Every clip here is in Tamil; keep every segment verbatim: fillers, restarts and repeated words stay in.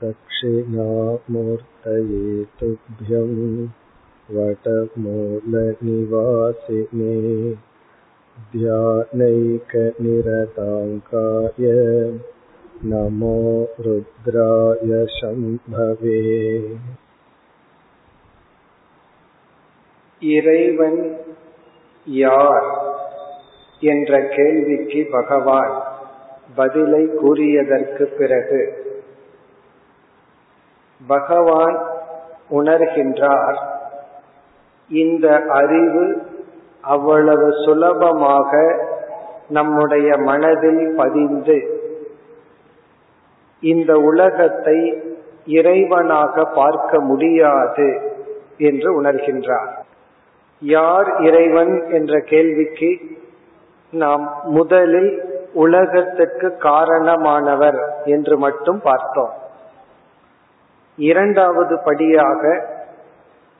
தட்சிணாமூர்த்தயே துப்யம் வடமூலநிவாசினே த்யானைகநிரதாங்காய நமோ ருத்ராய சம்பவே. இறைவன் யார் என்ற கேள்விக்கு பகவான் பதிலை கூறியதற்கு பிறகு பகவான் உணர்கின்றார், இந்த அறிவு அவ்வளவு சுலபமாக நம்முடைய மனதில் பதிந்து இந்த உலகத்தை இறைவனாக பார்க்க முடியாது என்று உணர்கின்றார். யார் இறைவன் என்ற கேள்விக்கு நாம் முதலில் உலகத்துக்கு காரணமானவர் என்று மட்டும் பார்த்தோம். இரண்டாவது படியாக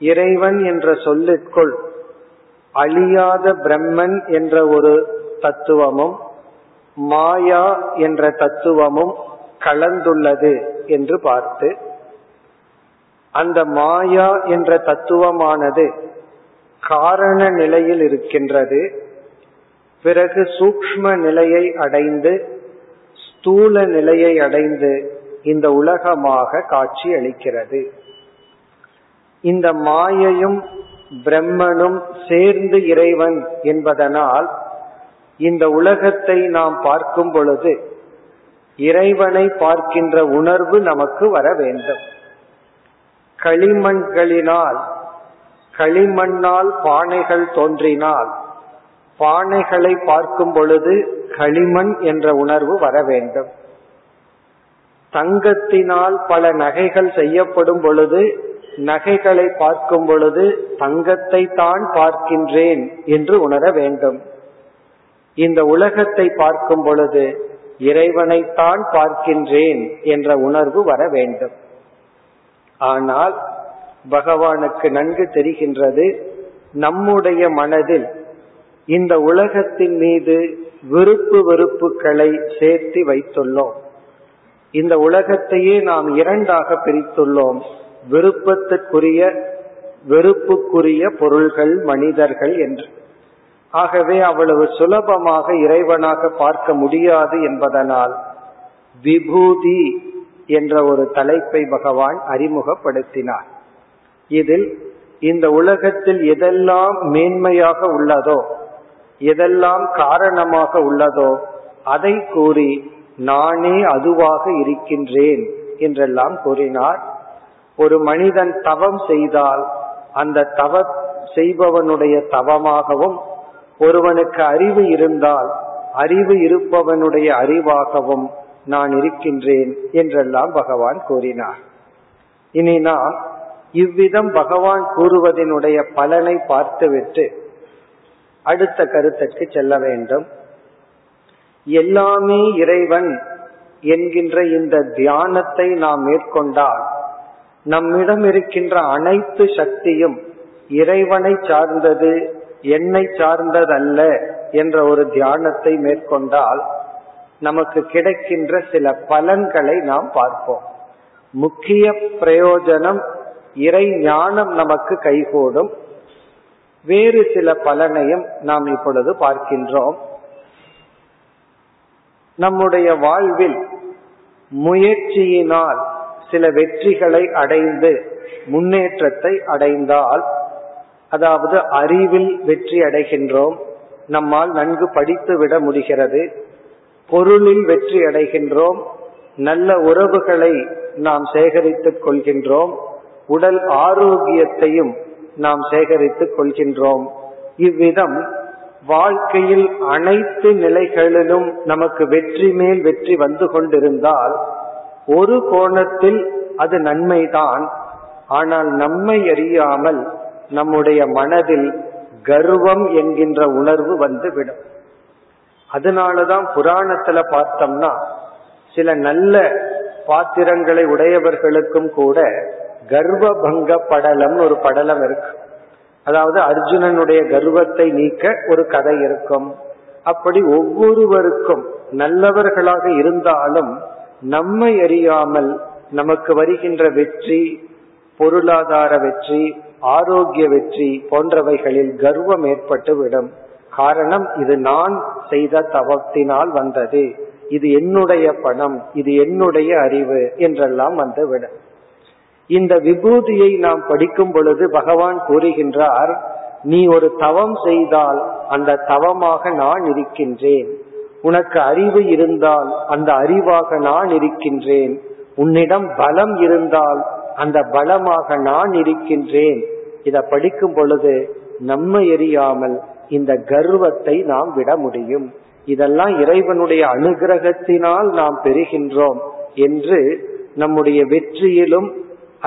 இறைவன் என்ற சொல்லுக்குள் அழியாத பிரம்மன் என்ற ஒரு தத்துவமும் மாயா என்ற தத்துவமும் கலந்துள்ளது என்று பார்த்து, அந்த மாயா என்ற தத்துவமானது காரண நிலையில் இருக்கின்றது, பிறகு சூக்ஷ்ம நிலையை அடைந்து ஸ்தூல நிலையை அடைந்து இந்த உலகமாக காட்சி அளிக்கிறது. இந்த மாயையும் பிரம்மனும் சேர்ந்து இறைவன் என்பதனால் இந்த உலகத்தை நாம் பார்க்கும் பொழுது இறைவனை பார்க்கின்ற உணர்வு நமக்கு வர வேண்டும். களிமண்களினால் களிமண்ணால் பானைகள் தோன்றினால் பானைகளை பார்க்கும் பொழுது களிமண் என்ற உணர்வு வர வேண்டும். தங்கத்தினால் பல நகைகள் செய்யப்படும் பொழுது நகைகளை பார்க்கும் பொழுது தங்கத்தை தான் பார்க்கின்றேன் என்று உணர வேண்டும். இந்த உலகத்தை பார்க்கும் பொழுது இறைவனைத்தான் பார்க்கின்றேன் என்ற உணர்வு வர வேண்டும். ஆனால் பகவானுக்கு நன்கு தெரிகின்றது, நம்முடைய மனதில் இந்த உலகத்தின் மீது விருப்பு வெறுப்புகளை சேர்த்து வைத்துள்ளோம். இந்த உலகத்தையே நாம் இரண்டாக பிரித்துள்ளோம், விருப்பத்துக்குரிய வெறுப்புக்குரிய பொருள்கள் மனிதர்கள் என்று. ஆகவே அவ்வளவு சுலபமாக இறைவனாக பார்க்க முடியாது என்பதனால் விபூதி என்ற ஒரு தலைப்பை பகவான் அறிமுகப்படுத்தினார். இதில் இந்த உலகத்தில் எதெல்லாம் மேன்மையாக உள்ளதோ எதெல்லாம் காரணமாக உள்ளதோ அதை கூறி நானே அதுவாக இருக்கின்றேன் என்றெல்லாம் கூறினார். ஒரு மனிதன் தவம் செய்தால் அந்த தவ செய்பவனுடைய தவமாகவும், ஒருவனுக்கு அறிவு இருந்தால் அறிவு இருப்பவனுடைய அறிவாகவும் நான் இருக்கின்றேன் என்றெல்லாம் பகவான் கூறினார். இனி நாம் இவ்விதம் பகவான் கூறுவதனுடைய பலனை பார்த்துவிட்டு அடுத்த கருத்துக்கு செல்ல வேண்டும். எல்லாமே இறைவன் என்கின்ற இந்த தியானத்தை நாம் மேற்கொண்டால் நம்மிடம் இருக்கின்ற அனைத்து சக்தியும் இறைவனை சார்ந்தது, என்னை சார்ந்ததல்ல என்ற ஒரு தியானத்தை மேற்கொண்டால் நமக்கு கிடைக்கின்ற சில பலன்களை நாம் பார்ப்போம். முக்கிய பிரயோஜனம் இறை ஞானம் நமக்கு கைகூடும். வேறு சில பலனையும் நாம் இப்பொழுது பார்க்கின்றோம். நம்முடைய வாழ்வில் முயற்சியினால் சில வெற்றிகளை அடைந்து முன்னேற்றத்தை அடைந்தால், அதாவது அறிவில் வெற்றி அடைகின்றோம், நம்மால் நன்கு படித்து விட முடிகிறது. பொருளில் வெற்றி அடைகின்றோம், நல்ல உறவுகளை நாம் சேகரித்துக் கொள்கின்றோம், உடல் ஆரோக்கியத்தையும் நாம் சேகரித்துக் கொள்கின்றோம். இவ்விதம் வாழ்க்கையில் அனைத்து நிலைகளிலும் நமக்கு வெற்றி மேல் வெற்றி வந்து கொண்டிருந்தால் ஒரு கோணத்தில் அது நன்மைதான். ஆனால் நம்மை அறியாமல் நம்முடைய மனதில் கர்வம் என்கின்ற உணர்வு வந்துவிடும். அதனாலதான் புராணத்துல பார்த்தோம்னா சில நல்ல பாத்திரங்களை உடையவர்களுக்கும் கூட கர்வ பங்க படலம் ஒரு படலம் இருக்கு. அதாவது அர்ஜுனனுடைய கர்வத்தை நீக்க ஒரு கதை இருக்கும். அப்படி ஒவ்வொருவருக்கும் நல்லவர்களாக இருந்தாலும் நம்மை அறியாமல் நமக்கு வருகின்ற வெற்றி, பொருளாதார வெற்றி, ஆரோக்கிய வெற்றி போன்றவைகளில் கர்வம் ஏற்பட்டுவிடும். காரணம், இது நான் செய்த தவத்தினால் வந்தது, இது என்னுடைய பணம், இது என்னுடைய அறிவு என்றெல்லாம் வந்துவிடும். இந்த விபூதியை நாம் படிக்கும் பொழுது பகவான் கூறுகின்றார், நீ ஒரு தவம் செய்தால் அந்த தவமாக நான் இருக்கின்றேன், உனக்கு அறிவு இருந்தால் அந்த அறிவாக நான் இருக்கின்றேன், உன்னிடம் பலம் இருந்தால் அந்த பலமாக நான் இருக்கின்றேன். இத படிக்கும் பொழுது நம்மை எரியாமல் இந்த கர்வத்தை நாம் விட முடியும். இதெல்லாம் இறைவனுடைய அனுகிரகத்தினால் நாம் பெறுகின்றோம் என்று நம்முடைய வெற்றியிலும்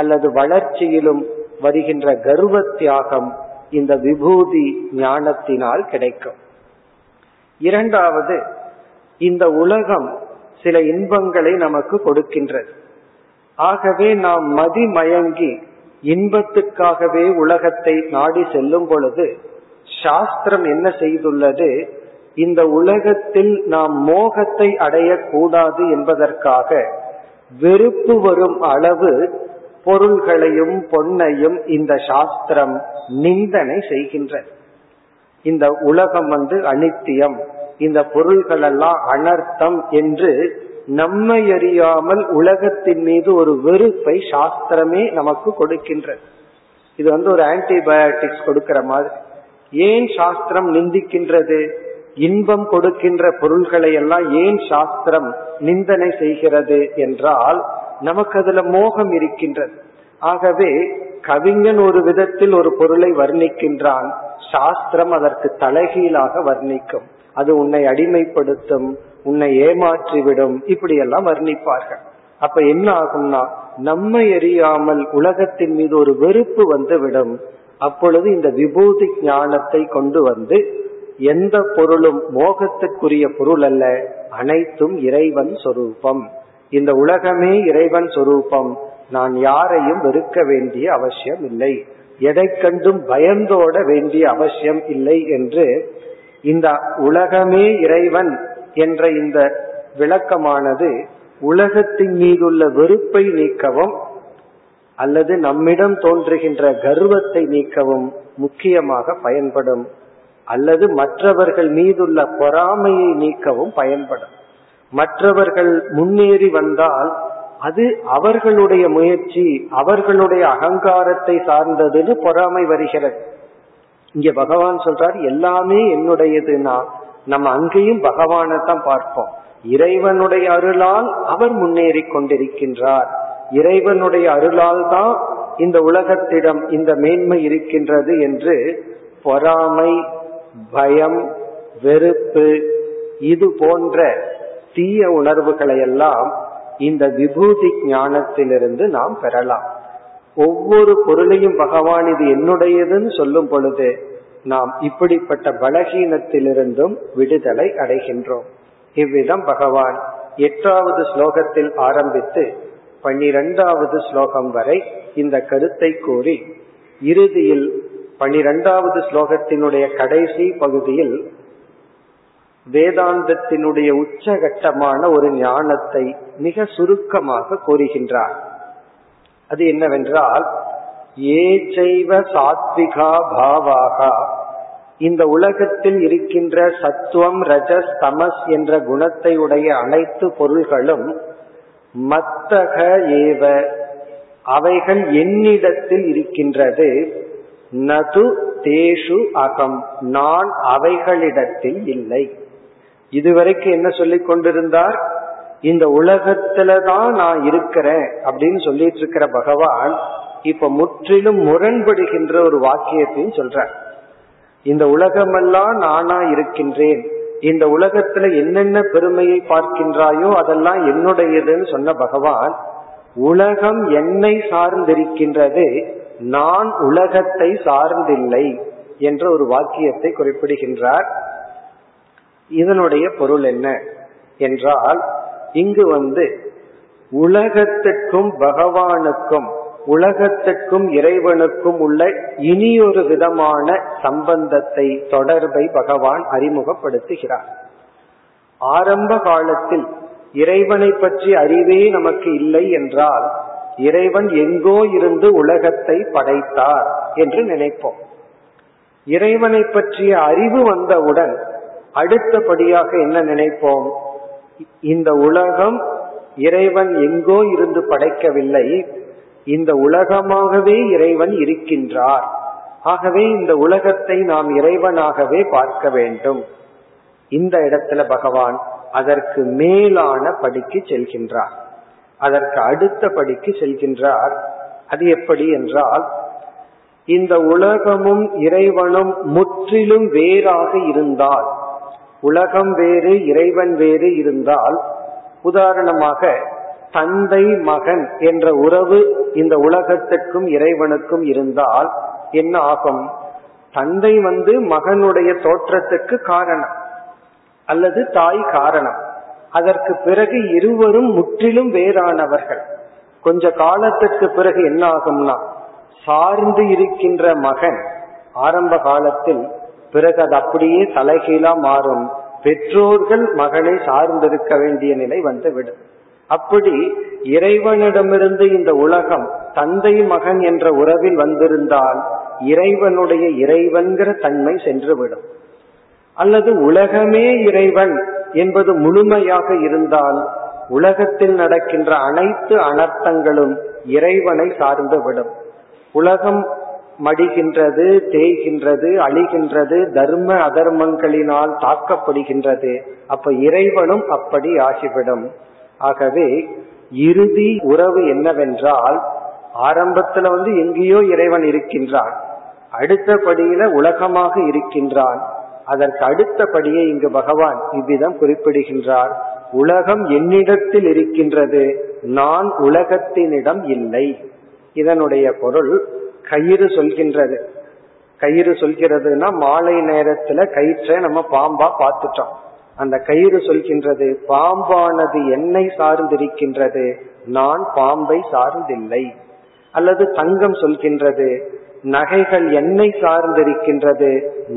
அல்லது வளர்ச்சியிலும் வருகின்ற கர்வ தியாகம் இந்த விபூதி ஞானத்தினால் கிடைக்கும். இரண்டாவது, இந்த உலகம் சில இன்பங்களை நமக்கு கொடுக்கின்றது. ஆகவே நாம் மதிமயங்கி இன்பத்துக்காகவே உலகத்தை நாடி செல்லும் பொழுது சாஸ்திரம் என்ன செய்துள்ளது, இந்த உலகத்தில் நாம் மோகத்தை அடையக்கூடாது என்பதற்காக வெறுப்பு வரும் அளவு பொருள்களையும் பொன்னையும் இந்த சாஸ்திரம் நிந்தனை செய்கின்றது. இந்த உலகம் வந்து அனித்தியம், இந்த பொருள்கள் எல்லாம் அனர்த்தம் என்று நம்மை அறியாமல் உலகத்தின் மீது ஒரு வெறுப்பை சாஸ்திரமே நமக்கு கொடுக்கின்றது. இது வந்து ஒரு ஆன்டிபயோட்டிக்ஸ் கொடுக்கிற மாதிரி. ஏன் சாஸ்திரம் நிந்திக்கின்றது? இன்பம் கொடுக்கின்ற பொருள்களை எல்லாம் ஏன் சாஸ்திரம் நிந்தனை செய்கிறது என்றால், நமக்கு அதுல மோகம் இருக்கின்றது. ஆகவே கவிஞன் ஒரு விதத்தில் ஒரு பொருளை வர்ணிக்கின்றான், சாஸ்திரம் அதற்கு தலைகீழாக வர்ணிக்கும். அது உன்னை அடிமைப்படுத்தும், உன்னை ஏமாற்றிவிடும், இப்படி எல்லாம் வர்ணிப்பார்கள். அப்ப என்ன ஆகும்னா, நம்மை எரியாமல் உலகத்தின் மீது ஒரு வெறுப்பு வந்துவிடும். அப்பொழுது இந்த விபூதி ஞானத்தை கொண்டு வந்து, எந்த பொருளும் மோகத்திற்குரிய பொருள் அல்ல, அனைத்தும் இறைவன் சொரூபம், இந்த உலகமே இறைவன் சொரூபம், நான் யாரையும் வெறுக்க வேண்டிய அவசியம் இல்லை, எதை கண்டும் பயந்தோட வேண்டிய அவசியம் இல்லை என்று இந்த உலகமே இறைவன் என்ற இந்த விளக்கமானது உலகத்தின் மீதுள்ள வெறுப்பை நீக்கவும் அல்லது நம்மிடம் தோன்றுகின்ற கர்வத்தை நீக்கவும் முக்கியமாக பயன்படும், அல்லது மற்றவர்கள் மீதுள்ள பொறாமையை நீக்கவும் பயன்படும். மற்றவர்கள் முன்னேறி வந்தால் அது அவர்களுடைய முயற்சி, அவர்களுடைய அகங்காரத்தை சார்ந்ததுன்னு பொறாமை வருகிறது. இங்க பகவான் சொல்றார், எல்லாமே என்னுடையதுன்னா நம்ம அங்கேயும் பகவானை தான் பார்ப்போம். இறைவனுடைய அருளால் அவர் முன்னேறி கொண்டிருக்கின்றார், இறைவனுடைய அருளால் தான் இந்த உலகத்திடம் இந்த மேன்மை இருக்கின்றது என்று பொறாமை, பயம், வெறுப்பு, இது போன்ற தீய உணர்வுகளை எல்லாம் இந்த விபூதி ஞானத்திலிருந்து நாம் பெறலாம். ஒவ்வொரு பொருளையும் பகவான் இது என்னுடையதுன்னு சொல்லும் பொழுது நாம் இப்படிப்பட்ட பலகீனத்திலிருந்தும் விடுதலை அடைகின்றோம். இவ்விதம் பகவான் எட்டாவது ஸ்லோகத்தில் ஆரம்பித்து பன்னிரண்டாவது ஸ்லோகம் வரை இந்த கருத்தை கூறி, இறுதியில் பனிரெண்டாவது ஸ்லோகத்தினுடைய கடைசி பகுதியில் வேதாந்தத்தினுடைய உச்சகட்டமான ஒரு ஞானத்தை மிக சுருக்கமாக கூறுகின்றார். அது என்னவென்றால், ஏச்சைவ சாத்விகா பாவாகா, இந்த உலகத்தில் இருக்கின்ற சத்துவம், ரஜஸ், தமஸ் என்ற குணத்தை உடைய அனைத்து பொருள்களும் மத்தக ஏவ, அவைகள் என்னிடத்தில் இருக்கின்றது, நது தேஷு அகம், நான் அவைகளிடத்தில் இல்லை. இதுவரைக்கும் என்ன சொல்லிக் கொண்டிருந்தார்? இந்த உலகத்துலதான் நான் இருக்கிறேன் அப்படின்னு சொல்லிட்டு இருக்கிற பகவான் இப்ப முற்றிலும் முரண்படுகின்ற ஒரு வாக்கியத்தையும் சொல்றார். இந்த உலகமெல்லாம் நானா இருக்கின்றேன், இந்த உலகத்துல என்னென்ன பெருமையை பார்க்கின்றாயோ அதெல்லாம் என்னுடையதுன்னு சொன்ன பகவான், உலகம் என்னை சார்ந்திருக்கின்றது, நான் உலகத்தை சார்ந்தில்லை என்ற ஒரு வாக்கியத்தை குறிப்பிடுகின்றார். இதனுடைய பொருள் என்ன என்றால், இங்கு வந்து உலகத்திற்கும் பகவானுக்கும், உலகத்திற்கும் இறைவனுக்கும் உள்ள இனியொரு விதமான சம்பந்தத்தை, தொடர்பை பகவான் அறிமுகப்படுத்துகிறார். ஆரம்ப காலத்தில் இறைவனை பற்றி அறிவே நமக்கு இல்லை என்றால் இறைவன் எங்கோ இருந்து உலகத்தை படைத்தார் என்று நினைப்போம். இறைவனை பற்றிய அறிவு வந்தவுடன் அடுத்தபடியாக என்ன நினைப்போம்? இந்த உலகம் இறைவன் எங்கோ இருந்து படைக்கவில்லை, இந்த உலகமாகவே இறைவன் இருக்கின்றார். ஆகவே இந்த உலகத்தை நாம் இறைவனாகவே பார்க்க வேண்டும். இந்த இடத்துல பகவான் அதற்கு மேலான படிக்கு செல்கின்றார், அதற்கு அடுத்த படிக்கு செல்கின்றார். அது எப்படி என்றால், இந்த உலகமும் இறைவனும் முற்றிலும் வேறாக இருந்தால், உலகம் வேறு இறைவன் வேறு இருந்தால், உதாரணமாக தந்தை மகன் என்ற உறவு இந்த உலகத்துக்கும் இறைவனுக்கும் இருந்தால் என்ன ஆகும்? தந்தை வந்து மகனுடைய தோற்றத்துக்கு காரணம், அல்லது தாய் காரணம். அதற்கு பிறகு இருவரும் முற்றிலும் வேறானவர்கள். கொஞ்ச காலத்திற்கு பிறகு என்ன ஆகும்னா, சார்ந்து இருக்கின்ற மகன் ஆரம்ப காலத்தில், பிறகு அது அப்படியே தலைகீழா மாறும். பெற்றோர்கள் மகனை சார்ந்திருக்க வேண்டிய நிலை வந்துவிடும். அப்படி இறைவனிடமிருந்து இந்த உலகம் தந்தை மகன் என்ற உறவில் வந்திருந்தால் இறைவனுடைய இறைவன்கிற தன்மை சென்றுவிடும். அல்லது உலகமே இறைவன் என்பது முழுமையாக இருந்தால் உலகத்தில் நடக்கின்ற அனைத்து அனர்த்தங்களும் இறைவனை சார்ந்துவிடும். உலகம் மடிகின்றது, தேய்கின்றது, அழிகின்றது, தர்ம அதர்மங்களினால் தாக்கப்படுகின்றது. அப்ப இறைவனும் அப்படி ஆகிவிடும். ஆகவே இறுதி உறவு என்னவென்றால், ஆரம்பத்துல வந்து எங்கேயோ இறைவன் இருக்கின்றான், அடுத்தபடியில உலகமாக இருக்கின்றான். அதற்கு அடுத்தபடியே இங்கு பகவான் இவ்விதம் குறிப்பிடுகின்றார், உலகம் என்னிடத்தில் இருக்கின்றது, நான் உலகத்தினிடம் இல்லை. இதனுடைய பொருள், கயிறு சொல்கின்றது, கயிறு சொல்கிறதுனா மாலை நேரத்துல கயிற்றை நம்ம பாம்பா பார்த்துட்டோம். அந்த கயிறு சொல்கின்றது, பாம்பானது என்னை சார்ந்திருக்கின்றது, நான் பாம்பை சார்ந்தில்லை. அல்லது தங்கம் சொல்கின்றது, நகைகள் என்னை சார்ந்திருக்கின்றது,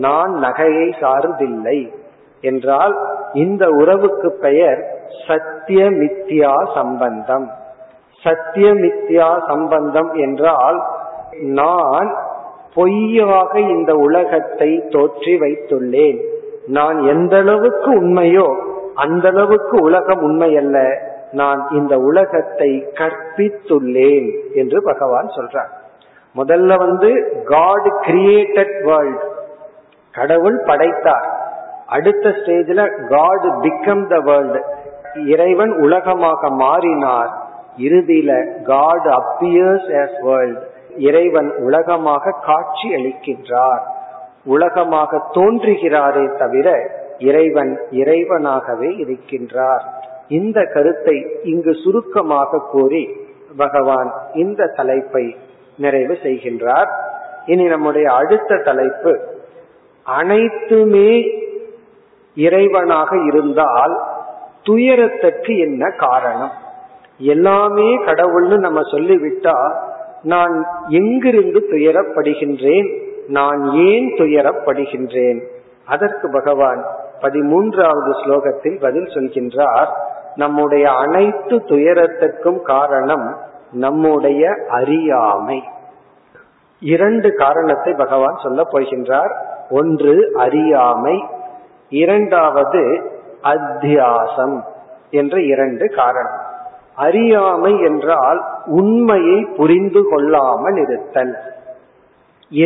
நான் நகையை சார்ந்தில்லை என்றால் இந்த உறவுக்கு பெயர் சத்தியமித்யா சம்பந்தம். சத்தியமித்யா சம்பந்தம் என்றால், நான் பொய்யாக இந்த உலகத்தை தோற்றி வைத்துள்ளேன். நான் எந்த அளவுக்கு உண்மையோ அந்த அளவுக்கு உலகம் உண்மையல்ல, நான் இந்த உலகத்தை கற்பித்துள்ளேன் என்று பகவான் சொல்றார். முதல்ல வந்து God created world, கடவுள் படைத்தார். அடுத்த ஸ்டேஜ்ல God become the world, இறைவன் உலகமாக மாறினார். இறுதியில God appears as world, இறைவன் உலகமாக காட்சி அளிக்கின்றார், உலகமாக தோன்றுகிறாரே தவிர இறைவன் இறைவனாகவே இருக்கின்றார். இந்த கருத்தை இங்கு சுருக்கமாக கூறி பகவான் இந்த தலைப்பை நிறைவு செய்கின்றார். இனி நம்முடைய அடுத்த தலைப்பு, அனைத்துமே இறைவனாக இருந்தால் துயரத்துக்கு என்ன காரணம்? எல்லாமே கடவுள்னு நம்ம சொல்லிவிட்டா நான் எங்கிருந்து துயரப்படுகின்றேன், நான் ஏன் துயரப்படுகின்றேன்? அதற்கு பகவான் பதிமூன்றாவது ஸ்லோகத்தில் பதில் சொல்கின்றார். நம்முடைய அனைத்து துயரத்துக்கும் காரணம் நம்முடைய அறியாமை. இரண்டு காரணத்தை பகவான் சொல்ல போகின்றார். ஒன்று அறியாமை, இரண்டாவது அத்தியாசம் என்ற இரண்டு காரணம். அறியாமை என்றால் உண்மையை புரிந்து கொள்ளாமல் இருத்தல்.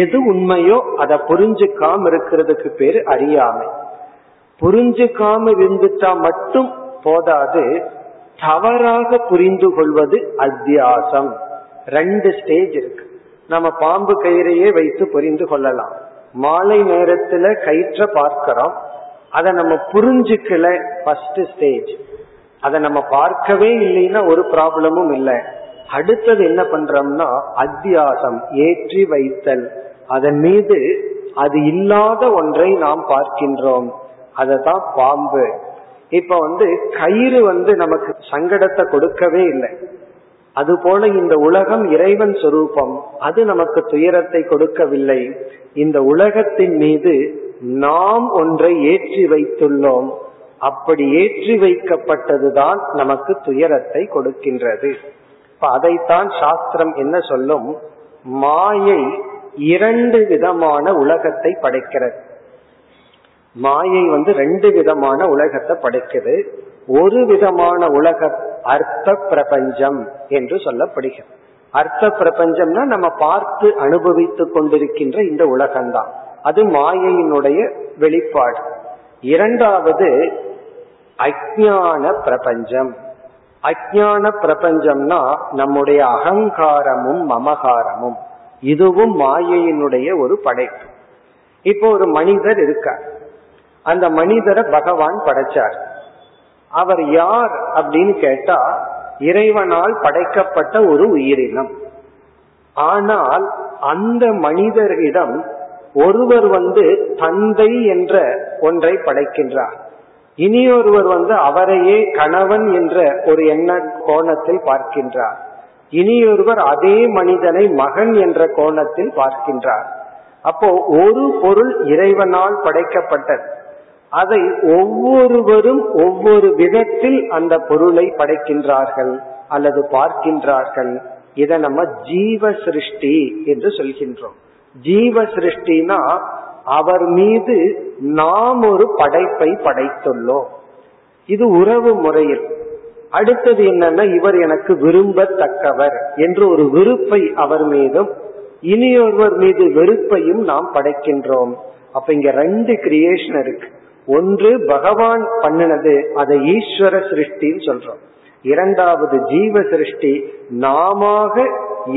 எது உண்மையோ அதை புரிஞ்சுக்காம இருக்கிறதுக்கு பேரு அறியாமை. புரிஞ்சுக்காம இருந்துட்டா மட்டும் போதாது, தவறாக புரிந்து கொள்வது அத்தியாசம். ரெண்டு ஸ்டேஜ் இருக்கு. நம்ம பாம்பு கயிறையே வைத்து புரிந்து கொள்ளலாம். மாலை நேரத்துல கயிற்ற பார்க்கிறோம், அதை நம்ம புரிஞ்சுக்கல, ஃபர்ஸ்ட் ஸ்டேஜ். அதை நம்ம பார்க்கவே இல்லைன்னா ஒரு ப்ராப்ளமும் இல்லை. அடுத்தது என்ன பண்றோம்னா அத்தியாசம், ஏற்றி வைத்தல். அதன் மீது அது இல்லாத ஒன்றை நாம் பார்க்கின்றோம், அததான் பாம்பு. இப்ப வந்து கயிறு வந்து நமக்கு சங்கடத்தை கொடுக்கவே இல்லை, அது போல இந்த உலகம் இறைவன் சொரூபம், அது நமக்கு துயரத்தை கொடுக்கவில்லை. இந்த உலகத்தின் மீது நாம் ஒன்றை ஏற்றி வைத்துள்ளோம், அப்படி ஏற்றி வைக்கப்பட்டதுதான் நமக்கு துயரத்தை கொடுக்கின்றது. இப்ப அதைத்தான் சாஸ்திரம் என்ன சொல்லும், மாயை இரண்டு விதமான உலகத்தை படைக்கிறது. மாயை வந்து ரெண்டு விதமான உலகத்தை படைக்குது. ஒரு விதமான உலக அர்த்த பிரபஞ்சம் என்று சொல்லப்படுகிறது. அர்த்த பிரபஞ்சம்னா நம்ம பார்த்து அனுபவித்து கொண்டிருக்கின்ற இந்த உலகம்தான், அது மாயையினுடைய வெளிப்பாடு. இரண்டாவது அஜ்ஞான பிரபஞ்சம். அஜ்ஞான பிரபஞ்சம்னா நம்முடைய அகங்காரமும் மமகாரமும், இதுவும் மாயையினுடைய ஒரு படைப்பு. இப்போ ஒரு மனிதர் இருக்கார், அந்த மனிதரை பகவான் படைச்சார். அவர் யார் அப்படின்னு கேட்டா இறைவனால் படைக்கப்பட்ட ஒரு உயிரினம். ஆனால் அந்த மனிதரிடம் ஒருவர் வந்து தந்தை என்ற ஒன்றை படைக்கின்றார், இனியொருவர் வந்து அவரையே கணவன் என்ற ஒரு எண்ண கோணத்தை பார்க்கின்றார், இனியொருவர் அதே மனிதனை மகன் என்ற கோணத்தில் பார்க்கின்றார். அப்போ ஒரு பொருள் இறைவனால் படைக்கப்பட்டது, அதை ஒவ்வொருவரும் ஒவ்வொரு விதத்தில் அந்த பொருளை படைக்கின்றார்கள் அல்லது பார்க்கின்றார்கள். இதை நம்ம ஜீவ சிருஷ்டி என்று சொல்கின்றோம். ஜீவ சிருஷ்டினா அவர் மீது நாம் ஒரு படைப்பை படைத்துள்ளோம். இது உறவு முறையில். அடுத்தது என்னன்னா, இவர் எனக்கு விரும்பத்தக்கவர் என்று ஒரு விருப்பை அவர் மீதும் இனியொருவர் மீது வெறுப்பையும் நாம் படைக்கின்றோம். அப்ப இங்க ரெண்டு கிரியேஷன் இருக்கு. ஒன்று பகவான் பண்ணினது, அதை ஈஸ்வர சிருஷ்டின்னு சொல்றோம். இரண்டாவது ஜீவ சிருஷ்டி, நாம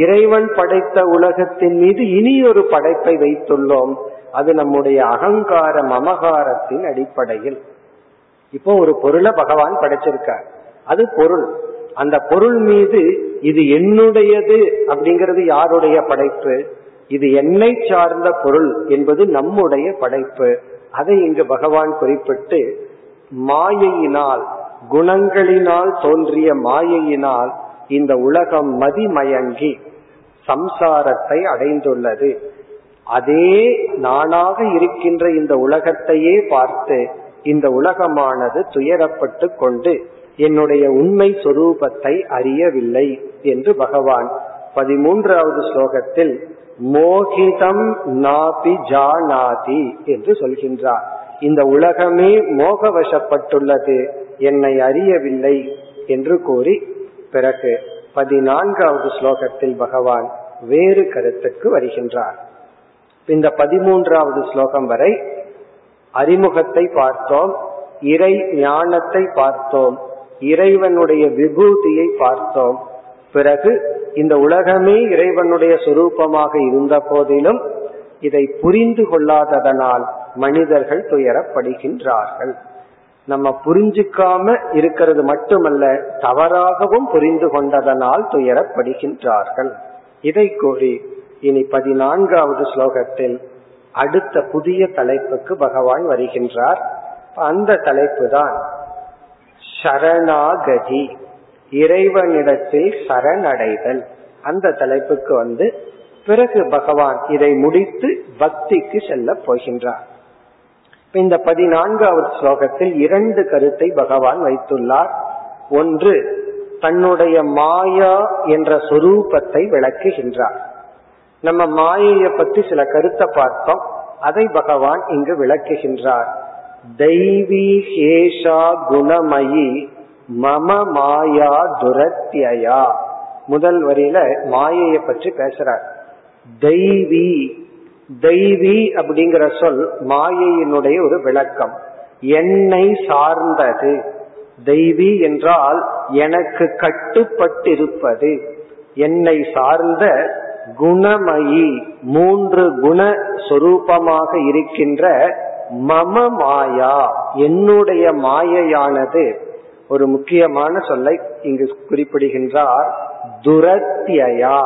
இறைவன் படைத்த உலகத்தின் மீது இனி ஒரு படைப்பை வைத்துள்ளோம், அது நம்முடைய அகங்கார மமகாரத்தின் அடிப்படையில். இப்போ ஒரு பொருளை பகவான் படைச்சிருக்கார், அது பொருள். அந்த பொருள் மீது இது என்னுடையது அப்படிங்கிறது யாருடைய படைப்பு? இது என்னை சார்ந்த பொருள் என்பது நம்முடைய படைப்பு. அதை இங்கு பகவான் குறிப்பிட்டு மாயையினால், குணங்களினால் தோன்றிய மாயையினால் இந்த உலகம் மதிமயங்கி சம்சாரத்தை அடைந்துள்ளது. அதே நானாக இருக்கின்ற இந்த உலகத்தையே பார்த்து இந்த உலகமானது துயரப்பட்டு கொண்டு என்னுடைய உண்மை சொரூபத்தை அறியவில்லை என்று பகவான் பதிமூன்றாவது ஸ்லோகத்தில் மோகிதம் நாபி ஜானாதி என்று சொல்கின்றார். இந்த உலகமே மோகவசப்பட்டுள்ளது, என்னை அறியவில்லை என்று கூறி பிறகு பதினான்காவது ஸ்லோகத்தில் பகவான் வேறு கருத்துக்கு வருகின்றார். இந்த பதிமூன்றாவது ஸ்லோகம் வரை அறிமுகத்தை பார்த்தோம், இறை ஞானத்தை பார்த்தோம், இறைவனுடைய விபூதியை பார்த்தோம். பிறகு இந்த உலகமே இறைவனுடைய சொரூபமாக இருந்த போதிலும் இதை புரிந்து கொள்ளாததனால் மனிதர்கள் துயரப்படுகின்றார்கள். நம்ம புரிஞ்சுக்காம இருக்கிறது மட்டுமல்ல, தவறாகவும் புரிந்து கொண்டதனால் துயரப்படுகின்றார்கள். இதை கூறி இனி பதினான்காவது ஸ்லோகத்தில் அடுத்த புதிய தலைப்புக்கு பகவான் வருகின்றார். அந்த தலைப்பு தான் சரணாகதி, இறைவனிடத்தில் சரணடைதல். அந்த தலைப்புக்கு வந்து பிறகு பகவான் இதை முடித்து பக்திக்கு செல்ல போகின்றார். இந்த பதினான்காவது ஸ்லோகத்தில் இரண்டு கருத்தை பகவான் வைத்துள்ளார். ஒன்று, தன்னுடைய மாயா என்ற சொரூபத்தை விளக்குகின்றார். நம்ம மாயையை பற்றி சில கருத்தை பார்த்தோம், அதை பகவான் இங்கு விளக்குகின்றார். தெய்வீ ஹேஷா குணமயி மம மாயா துரத்யயா. முதல் வரியில மாயையை பற்றி பேசுறார். தெய்வீ தெய்வீ அப்படிங்கிற சொல் மாயையினுடைய ஒரு விளக்கம். என்னை சார்ந்தது. தெய்வீ என்றால் எனக்கு கட்டுப்பட்டிருப்பது, என்னை சார்ந்த குணமயி மூன்று குண சொரூபமாக இருக்கின்ற மம மாயா என்னுடைய மாயையானது. ஒரு முக்கியமான சொல்லை இங்கு குறிப்பிடுகின்றார், துரத்யயா.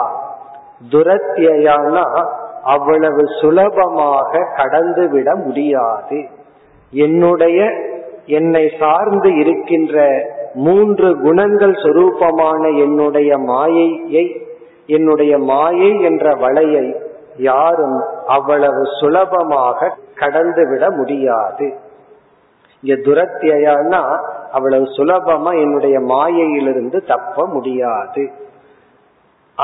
துரத்யயானா அவ்வளவு சுலபமாக கடந்துவிட முடியாது. என்னுடைய என்னை சார்ந்து இருக்கின்ற மூன்று குணங்கள் சொரூபமான என்னுடைய மாயையை, என்னுடைய மாயை என்ற வலையை யாரும் அவ்வளவு சுலபமாக கடந்துவிட முடியாது. இங்க துரத்தியான்னா அவ்வளவு சுலபமா என்னுடைய மாயையிலிருந்து தப்ப முடியாது.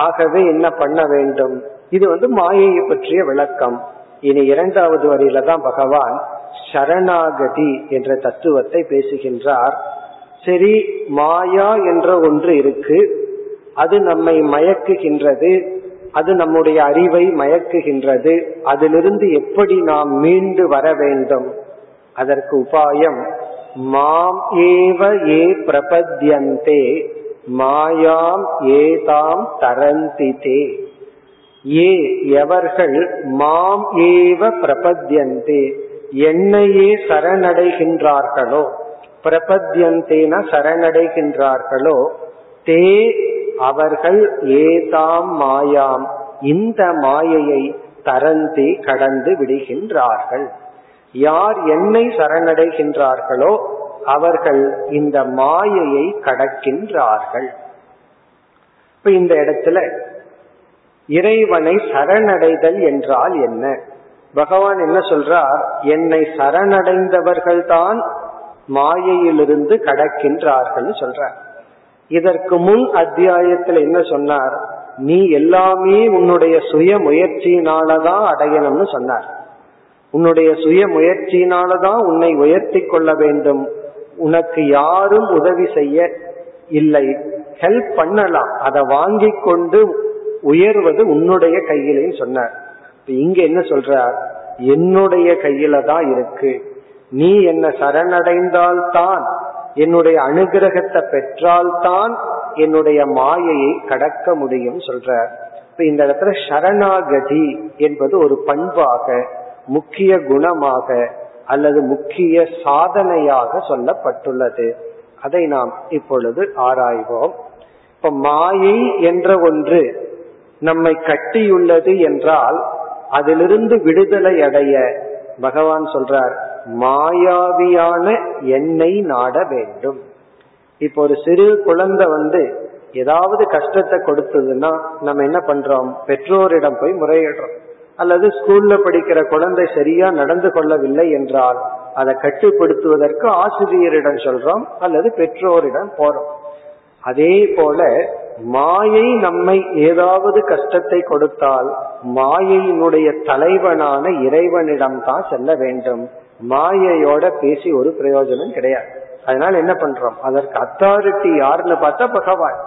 ஆகவே என்ன பண்ண வேண்டும்? இது வந்து மாயையை பற்றிய விளக்கம். இனி இரண்டாவது வரியில தான் பகவான் சரணாகதி என்ற தத்துவத்தை பேசுகின்றார். சரி, மாயா என்ற ஒன்று இருக்கு, அது நம்மை மயக்குகின்றது, அது நம்முடைய அறிவை மயக்குகின்றது. அதிலிருந்து எப்படி நாம் மீண்டு வர வேண்டும்? அதற்கு உபாயம் மாம் ஏவ ஏ பிரபத்யந்தே மாயாம் ஏதாம் தரந்திதே. ஏ எவர்கள் மாம் ஏவ பிரபத்யந்தே என்னையே சரணடைகின்றார்களோ, பிரபத்யந்தேனா சரணடைகின்றார்களோ, தே அவர்கள் ஏதாம் மாயாம் இந்த மாயையை தரந்தி கடந்து விடுகின்றார்கள். யார் என்னை சரணடைகின்றார்களோ அவர்கள் இந்த மாயையை கடக்கின்றார்கள். இப்ப இந்த இடத்துல இறைவனை சரணடைதல் என்றால் என்ன? பகவான் என்ன சொல்றார்? என்னை சரணடைந்தவர்கள் தான் மாயையிலிருந்து கடக்கின்றார்கள் சொல்றார். இதற்கு முன் அத்தியாயத்துல என்ன சொன்னார்? நீ எல்லாமே உன்னுடைய சுய முயற்சியினாலதான் அடையணும்னு சொன்னார். உன்னுடைய சுய முயற்சியினாலதான் உன்னை உயர்த்தி கொள்ள வேண்டும். உனக்கு யாரும் உதவி செய்ய இல்லை, ஹெல்ப் பண்ணலாம், அதை வாங்கி கொண்டு உயர்வது உன்னுடைய கையிலேன்னு சொன்னார். இங்க என்ன சொல்றார்? என்னுடைய கையில தான் இருக்கு, நீ என்ன சரணடைந்தால்தான், என்னுடைய அனுகிரகத்தை பெற்றால்தான் என்னுடைய மாயையை கடக்க முடியும் சொல்ற. இந்த இடத்துல சரணாகதி என்பது ஒரு பண்பாக, முக்கிய குணமாக அல்லது முக்கிய சாதனையாக சொல்லப்பட்டுள்ளது. அதை நாம் இப்பொழுது ஆராய்வோம். இப்ப மாயை என்ற ஒன்று நம்மை கட்டியுள்ளது என்றால் அதிலிருந்து விடுதலை அடைய பகவான் சொல்றார் மாயாவியான என்னை நாட வேண்டும். இப்போ ஒரு சிறு குழந்தை வந்து ஏதாவது கஷ்டத்தை கொடுத்ததுன்னா நம்ம என்ன பண்றோம்? பெற்றோரிடம் போய் முறையிடுறோம். அல்லது ஸ்கூல்ல படிக்கிற குழந்தை சரியா நடந்து கொள்ளவில்லை என்றால் அதை கட்டுப்படுத்துவதற்கு ஆசிரியரிடம் சொல்றோம் அல்லது பெற்றோரிடம் போறோம். அதே போல மாயை நம்மை ஏதாவது கஷ்டத்தை கொடுத்தால் மாயையினுடைய தலைவனான இறைவனிடம் தான் செல்ல வேண்டும். மாயையோட பேசி ஒரு பிரயோஜனம் கிடையாது. அதனால என்ன பண்றோம்? அதற்கு அத்தாரிட்டி யாருன்னு பார்த்தா பகவான்.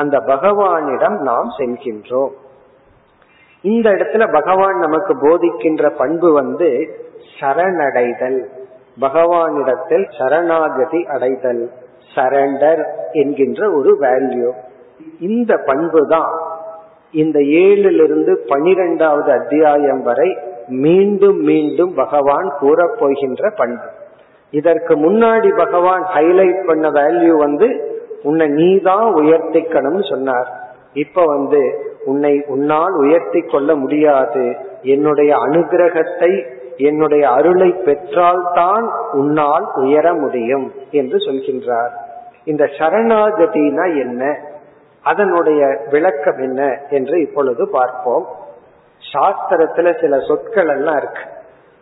அந்த பகவானிடம் நாம் செல்கின்றோம். இந்த இடத்துல பகவான் நமக்கு போதிக்கின்ற பண்பு வந்து சரணடைதல், பகவானிடத்தில் சரணாகதி அடைதல், சரண்டர் என்கின்ற ஒரு வேல்யூ. இந்த பண்பு தான் இந்த ஏழிலிருந்து பனிரெண்டாவது அத்தியாயம் வரை மீண்டும் மீண்டும் பகவான் கூறப்போகின்ற பண்பு. இதற்கு முன்னாடி பகவான் ஹைலைட் பண்ண வேல்யூ வந்து உன்னை நீ தான் உயர்த்திக்கணும்னு சொன்னார். இப்ப வந்து உன்னை உன்னால் உயர்த்தி கொள்ள முடியாது, என்னுடைய அனுகிரகத்தை என்னுடைய அருளை பெற்றால்தான் உன்னால் உயர முடியும் என்று சொல்கின்றார். இந்த சரணாகதினா என்ன, அதனுடைய விளக்கம் என்ன என்று இப்பொழுது பார்ப்போம். சாஸ்திரத்துல சில சொற்கள் எல்லாம் இருக்கு,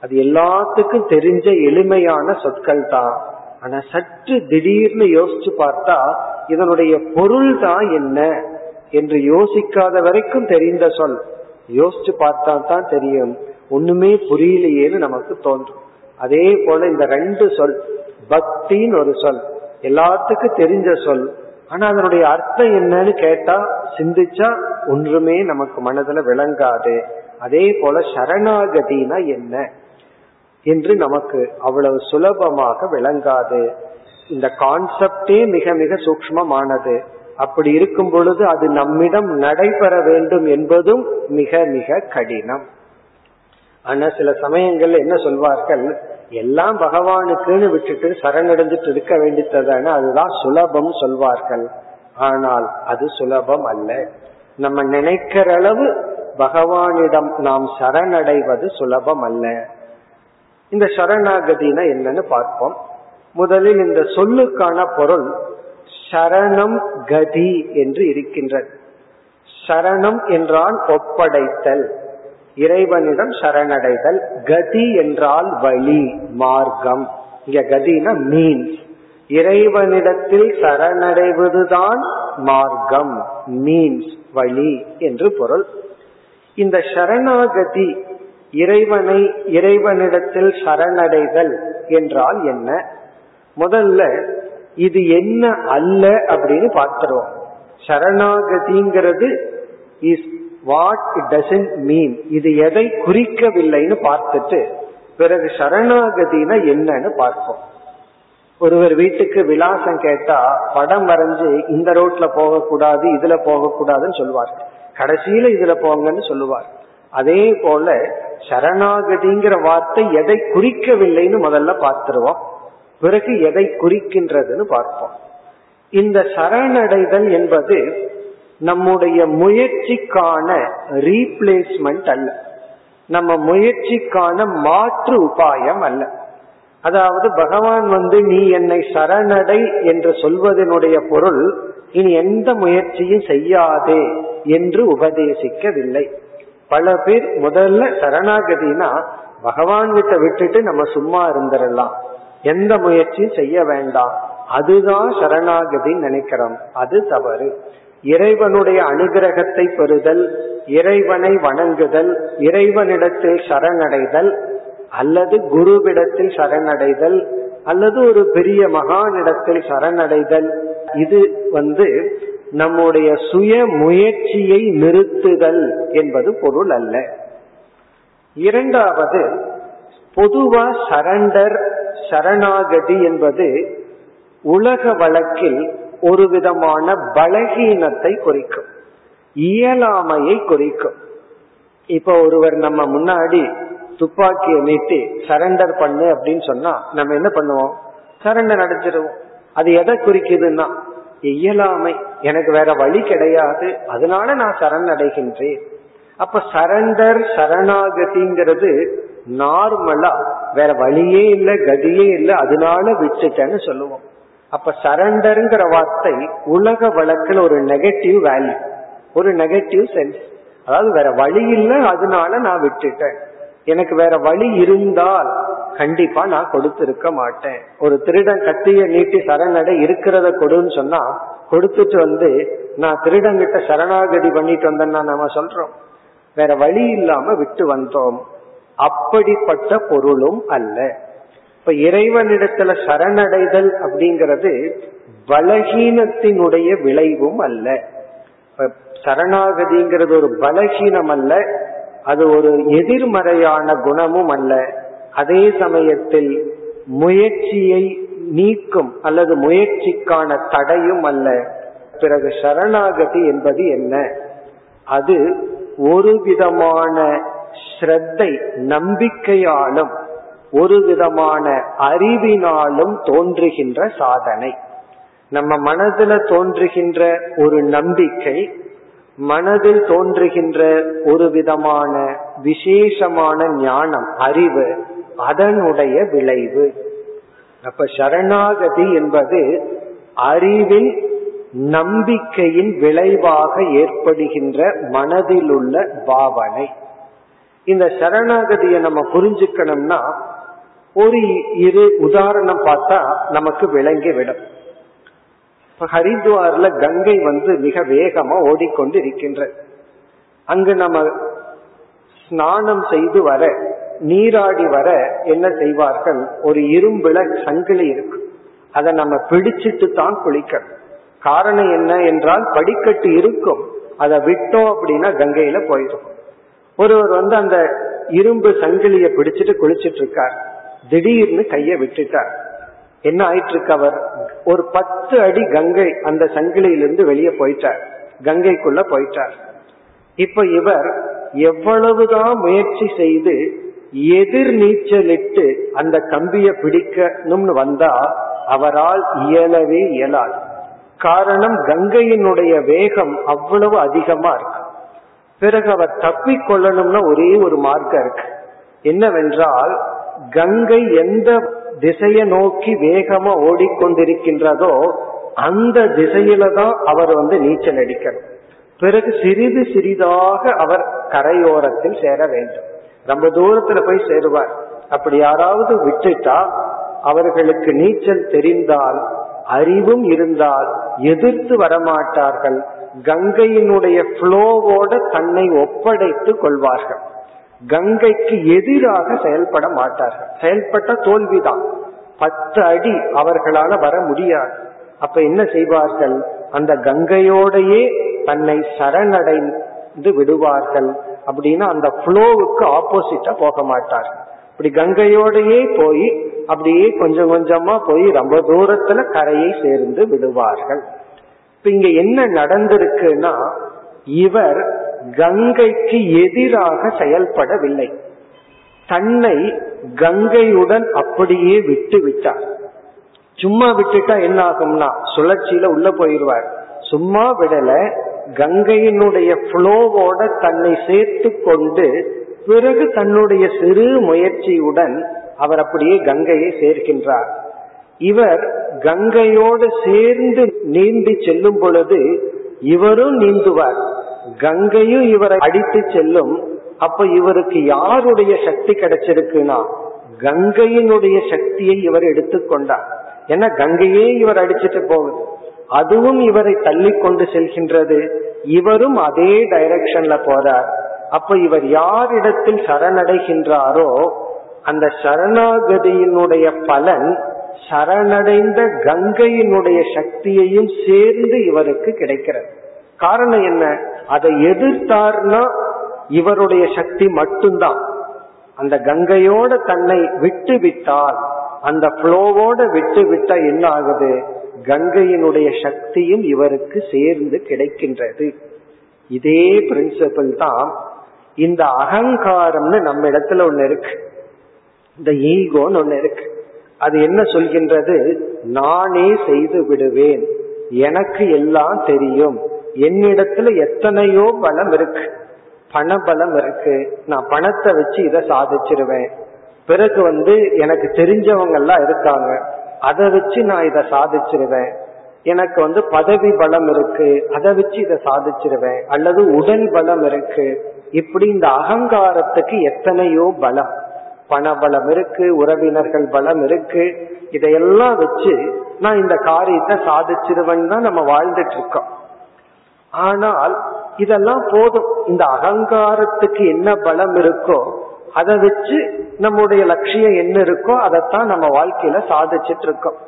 அது எல்லாத்துக்கும் தெரிஞ்ச எளிமையான சொற்கள் தான். ஆனா சற்று திடீர்னு யோசிச்சு பார்த்தா இதனுடைய பொருள் தான் என்ன என்று யோசிக்காத வரைக்கும் தெரிந்த சொல், யோசிச்சு பார்த்தா தான் தெரியும் ஒண்ணுமே புரியலையேன்னு நமக்கு தோன்றும். அதே போல இந்த ரெண்டு சொல், பக்தின்னு ஒரு சொல், எல்லாத்துக்கும் தெரிஞ்ச சொல், ஆனா அதனுடைய அர்த்தம் என்னன்னு கேட்டா சிந்திச்சா ஒன்றுமே நமக்கு மனதுல விளங்காது. அதே போல சரணாகதினா என்ன என்று நமக்கு அவ்வளவு சுலபமாக விளங்காது. இந்த கான்செப்டே மிக மிக சூக்ஷ்மமானது. அப்படி இருக்கும் பொழுது அது நம்மிடம் நடைபெற வேண்டும் என்பதும் மிக மிக கடினம். ஆனா சில சமயங்கள்ல என்ன சொல்வார்கள், எல்லாம் பகவானுக்குன்னு விட்டுட்டு சரணடைஞ்சிட்டு இருக்க வேண்டியதான அதுதான் சுலபம் சொல்வார்கள். ஆனால் அது சுலபம் அல்ல. நம்ம நினைக்கிற அளவு பகவானிடம் நாம் சரணடைவது சுலபம் அல்ல. இந்த சரணாகதினா என்னன்னு பார்ப்போம். முதலில் இந்த சொல்லுக்கான பொருள் சரணம் கதி என்று இருக்கின்றது. சரணம் என்றால் ஒப்படைத்தல், இறைவனிடம் சரணடைதல். கதி என்றால் வழி, மார்க்கம். இங்க கதினா மீன்ஸ் இறைவனிடத்தில் சரணடைவதுதான் மார்க்கம், மீன்ஸ் வழி என்று பொருள். இந்த சரணாகதி, இறைவனை இறைவனிடத்தில் சரணடைதல் என்றால் என்ன? முதல்ல இது என்ன அல்ல அப்படின்னு பார்த்துருவோம். சரணாகதிங்கிறது is what it doesn't mean, இது எதை குறிக்கவில்லைன்னு பார்த்துட்டு பிறகு சரணாகதினா என்னன்னு பார்ப்போம். ஒருவர் வீட்டுக்கு விலாசம் கேட்டா படம் வரைஞ்சு இந்த ரோட்ல போக கூடாது இதுல போக கூடாதுன்னு சொல்லுவார், கடைசியில இதுல போங்கன்னு சொல்லுவார். அதே போல சரணாகதிங்கிற வார்த்தை எதை குறிக்கவில்லைன்னு முதல்ல பார்த்துருவோம், பிறகு எதை குறிக்கின்றதுன்னு பார்ப்போம். இந்த சரணடைதல் என்பது நம்முடைய முயற்சிக்கான ரீப்ளேஸ்மெண்ட் அல்ல, நம்ம முயற்சிக்கான மாற்று உபாயம் அல்ல. அதாவது பகவான் வந்து நீ என்னை சரணடை என்று சொல்வதனுடைய பொருள் இனி எந்த முயற்சியும் செய்யாதே என்று உபதேசிக்கவில்லை. பல பேர் முதல்ல சரணாகதினா பகவான் கிட்ட விட்டுட்டு நம்ம சும்மா இருந்துடலாம், எந்த முயற்சியும் செய்ய வேண்டாம், அதுதான் சரணாகதி நினைக்கிறோம். அது தவறு. இறைவனுடைய அனுகிரகத்தை பெறுதல், இறைவனை வணங்குதல், இறைவனிடத்தில் சரணடைதல் அல்லது குருவிடத்தில் சரணடைதல் அல்லது ஒரு பெரிய மகானிடத்தில் சரணடைதல், இது வந்து நம்முடைய சுய முயற்சியை நிறுத்துதல் என்பது பொருள் அல்ல. இரண்டாவது, பொதுவா சரண்டர் சரணாகதி என்பது உலக வழக்கில் ஒரு விதமான பலகீனத்தை குறிக்கும், இயலாமையை குறிக்கும். இப்ப ஒருவர் நம்ம முன்னாடி துப்பாக்கியை நீட்டி சரண்டர் பண்ணு அப்படின்னு சொன்னா நம்ம என்ன பண்ணுவோம்? சரண்டர் அடைச்சிருவோம். அது எதை குறிக்குதுன்னா இயலாமை, எனக்கு வேற வழி கிடையாது அதனால நான் சரணடைகின்றேன். அப்ப சரண்டர் சரணாகதிங்கிறது நார்மலா வேற வழியே இல்லை கதியே இல்லை அதனால விட்டுட்டேன்னு சொல்லுவோம். அப்ப சரண்டர்ங்கிற வார்த்தை உலக வழக்கில் ஒரு நெகட்டிவ் வேல்யூ, ஒரு நெகட்டிவ் சென்ஸ், அதாவது வேற வழி இல்லை அதனால நான் விட்டுட்டேன். எனக்கு வேற வழி இருந்தால் கண்டிப்பா நான் கொடுத்திருக்க மாட்டேன். ஒரு திருடன் கத்திய நீட்டி சரணடை இருக்கிறத கொடுன்னு சொன்னா கொடுத்துட்டு வந்து நான் திருடங்கிட்ட சரணாகதி பண்ணிட்டு வந்தேன்னா நாம சொல்றோம் வேற வழி இல்லாம விட்டு வந்தோம். அப்படிப்பட்ட பொருளும் அல்ல. இப்ப இறைவனிடத்துல சரணடைதல் அப்படிங்கிறது பலகீனத்தினுடைய விளைவும் அல்ல. இப்ப சரணாகதிங்கிறது ஒரு பலகீனம் அல்ல, அது ஒரு எதிர்மறையான குணமும் அல்ல. அதே சமயத்தில் முயற்சியை நீக்கும் அல்லது முயற்சிக்கான தடையும் அல்ல. பிறகு சரணாகதி என்பது என்ன? அது ஒரு விதமான ஸ்ரத்தை, நம்பிக்கையாலும் ஒரு விதமான அறிவினாலும் தோன்றுகின்ற சாதனை. நம்ம மனதுல தோன்றுகின்ற ஒரு நம்பிக்கை, மனதில் தோன்றுகின்ற ஒரு விதமான விசேஷமான ஞானம் அறிவு, அதனுடைய விளைவு. அப்ப சரணாகதி என்பது அறிவின் நம்பிக்கையின் விளைவாக ஏற்படுகின்ற மனதில் உள்ள பாவனை. இந்த சரணாகதியை நம்ம புரிஞ்சுக்கணும்னா ஒரு இரு உதாரணம் பார்த்தா நமக்கு விளங்கிவிடும். ஹரித்வார்ல கங்கை வந்து மிக வேகமா ஓடிக்கொண்டு இருக்கின்ற, அங்கு நம்ம ஸ்நானம் செய்து வர நீராடி வர என்ன செய்வார்கள்? ஒரு இரும்புல சங்கிலி இருக்கு, அதை நம்ம பிடிச்சிட்டு தான் குளிக்கணும். காரணம் என்ன என்றால் படிக்கட்டு இருக்கும், அதை விட்டோம் அப்படின்னா கங்கையில போயிடும். ஒருவர் வந்து அந்த இரும்பு சங்கிலிய பிடிச்சிட்டு குளிச்சிட்டு இருக்கார், திடீர்னு கைய விட்டுட்டார். என்ன ஆயிட்டு இருக்கவர்? ஒரு பத்து அடி கங்கை அந்த சங்கிலியிலிருந்து வெளியே போயிட்டார், கங்கைக்குள்ள போயிட்டார். இப்ப இவர் எவ்வளவுதான் முயற்சி செய்து எதிர் நீச்சலிட்டு அந்த கம்பிய பிடிக்கணும்னு வந்தா அவரால் இயலவே இயலாது. காரணம் கங்கையினுடைய வேகம் அவ்வளவு அதிகமா இருக்கு. பிறகு அவர் தப்பிக்கொள்ளணும்னா ஒரே ஒரு மார்க்கம் இருக்கு, என்னவென்றால் கங்கை எந்த திசையை நோக்கி வேகமா ஓடிக்கொண்டிருக்கின்றதோ அந்த திசையில தான் அவர் வந்து நீச்சல் அடிக்கணும். பிறகு சிறிது சிறிதாக அவர் கரையோரத்தில் சேர வேண்டும், ரொம்ப தூரத்துல போய் சேருவார். அப்படி யாராவது விட்டுட்டா அவர்களுக்கு நீச்சல் தெரிந்தால் அறிவும் இருந்தால் எதிர்த்து வரமாட்டார்கள். கங்கையினுடைய புளோவோட தன்னை ஒப்படைத்து கொள்வார்கள். கங்கைக்கு எதிராக செயல்பட மாட்டார்கள். செயல்பட்ட தோல்விதான். பத்து அடி அவர்களால வர முடியாது. அப்ப என்ன செய்வார்கள்? அந்த கங்கையோடையே தன்னை சரணடைந்து விடுவார்கள். அப்படின்னா அந்த புளோவுக்கு ஆப்போசிட்டா போக மாட்டார்கள். இப்படி கங்கையோடையே போய் அப்படியே கொஞ்சம் கொஞ்சமா போய் ரொம்ப தூரத்துல கரையை சேர்ந்து விடுவார்கள். இப்ப இங்க என்ன நடந்திருக்குன்னா, இவர் கங்கைக்கு எதிராக செயல்படவில்லை, தன்னை கங்கையுடன் அப்படியே விட்டு விட்டார். சும்மா விட்டுட்டா என்ன ஆகும்னா சுழற்சியில உள்ள போயிடுவார். சும்மா விடல, கங்கையினுடைய புளோவோட தன்னை சேர்த்து கொண்டு பிறகு தன்னுடைய சிறு முயற்சியுடன் அவர் அப்படியே கங்கையை சேர்க்கின்றார். இவர் கங்கையோடு சேர்ந்து நீந்தி செல்லும் பொழுது இவரும் நீந்துவார், கங்கையும் இவரை அடித்து செல்லும். அப்ப இவருக்கு யாருடைய சக்தி கிடைச்சிருக்குன்னா கங்கையினுடைய சக்தியை இவர் எடுத்துக்கொண்டார். ஏன்னா கங்கையே இவர் அடிச்சுட்டு போகுது, அதுவும் இவரை தள்ளி கொண்டு செல்கின்றது, இவரும் அதே டைரக்ஷன்ல போறார். அப்ப இவர் யாரிடத்தில் சரணடைகின்றாரோ அந்த சரணாகதியினுடைய பலன் சரணடைந்த கங்கையினுடைய சக்தியையும் சேர்ந்து இவருக்கு கிடைக்கிறது. காரணம் என்ன? அதை எதிர்த்தார்னா இவருடைய சக்தி மட்டும்தான். அந்த கங்கையோட தன்னை விட்டு விட்டால், அந்த புளோவோட விட்டு விட்டா என்ன ஆகுது? கங்கையினுடைய சக்தியும் இவருக்கு சேர்ந்து கிடைக்கின்றது. இதே பிரின்சிபிள் தான் இந்த அகங்காரம்னு நம்ம இடத்துல ஒண்ணு இருக்கு, இந்த ஈகோன்னு ஒண்ணு இருக்கு. அது என்ன சொல்கின்றது? நானே செய்து விடுவேன், எனக்கு எல்லாம் தெரியும், என்னிடத்துல எத்தனையோ பலம் இருக்கு, பண பலம் இருக்கு, நான் பணத்தை வச்சு இதை சாதிச்சிருவேன். பிறகு வந்து எனக்கு தெரிஞ்சவங்க எல்லாம் இருக்காங்க, அதை வச்சு நான் இதை சாதிச்சிருவேன். எனக்கு வந்து பதவி பலம் இருக்கு, அதை வச்சு இதை சாதிச்சிருவேன். அல்லது உடல் பலம் இருக்கு. இப்படி இந்த அகங்காரத்துக்கு எத்தனையோ பலம், பண பலம் இருக்கு, உறவினர்கள் பலம் இருக்கு, இதையெல்லாம் வச்சு நான் இந்த காரியத்தை சாதிச்சிருவேன்னு தான் நம்ம வாழ்ந்துட்டு இருக்கோம். ஆனால் இதெல்லாம் போதும், இந்த அகங்காரத்துக்கு என்ன பலம் இருக்கோ அதை வச்சு நம்முடைய லட்சியம் என்ன இருக்கோ அதைத்தான் நம்ம வாழ்க்கையில சாதிச்சுட்டு இருக்கோம்.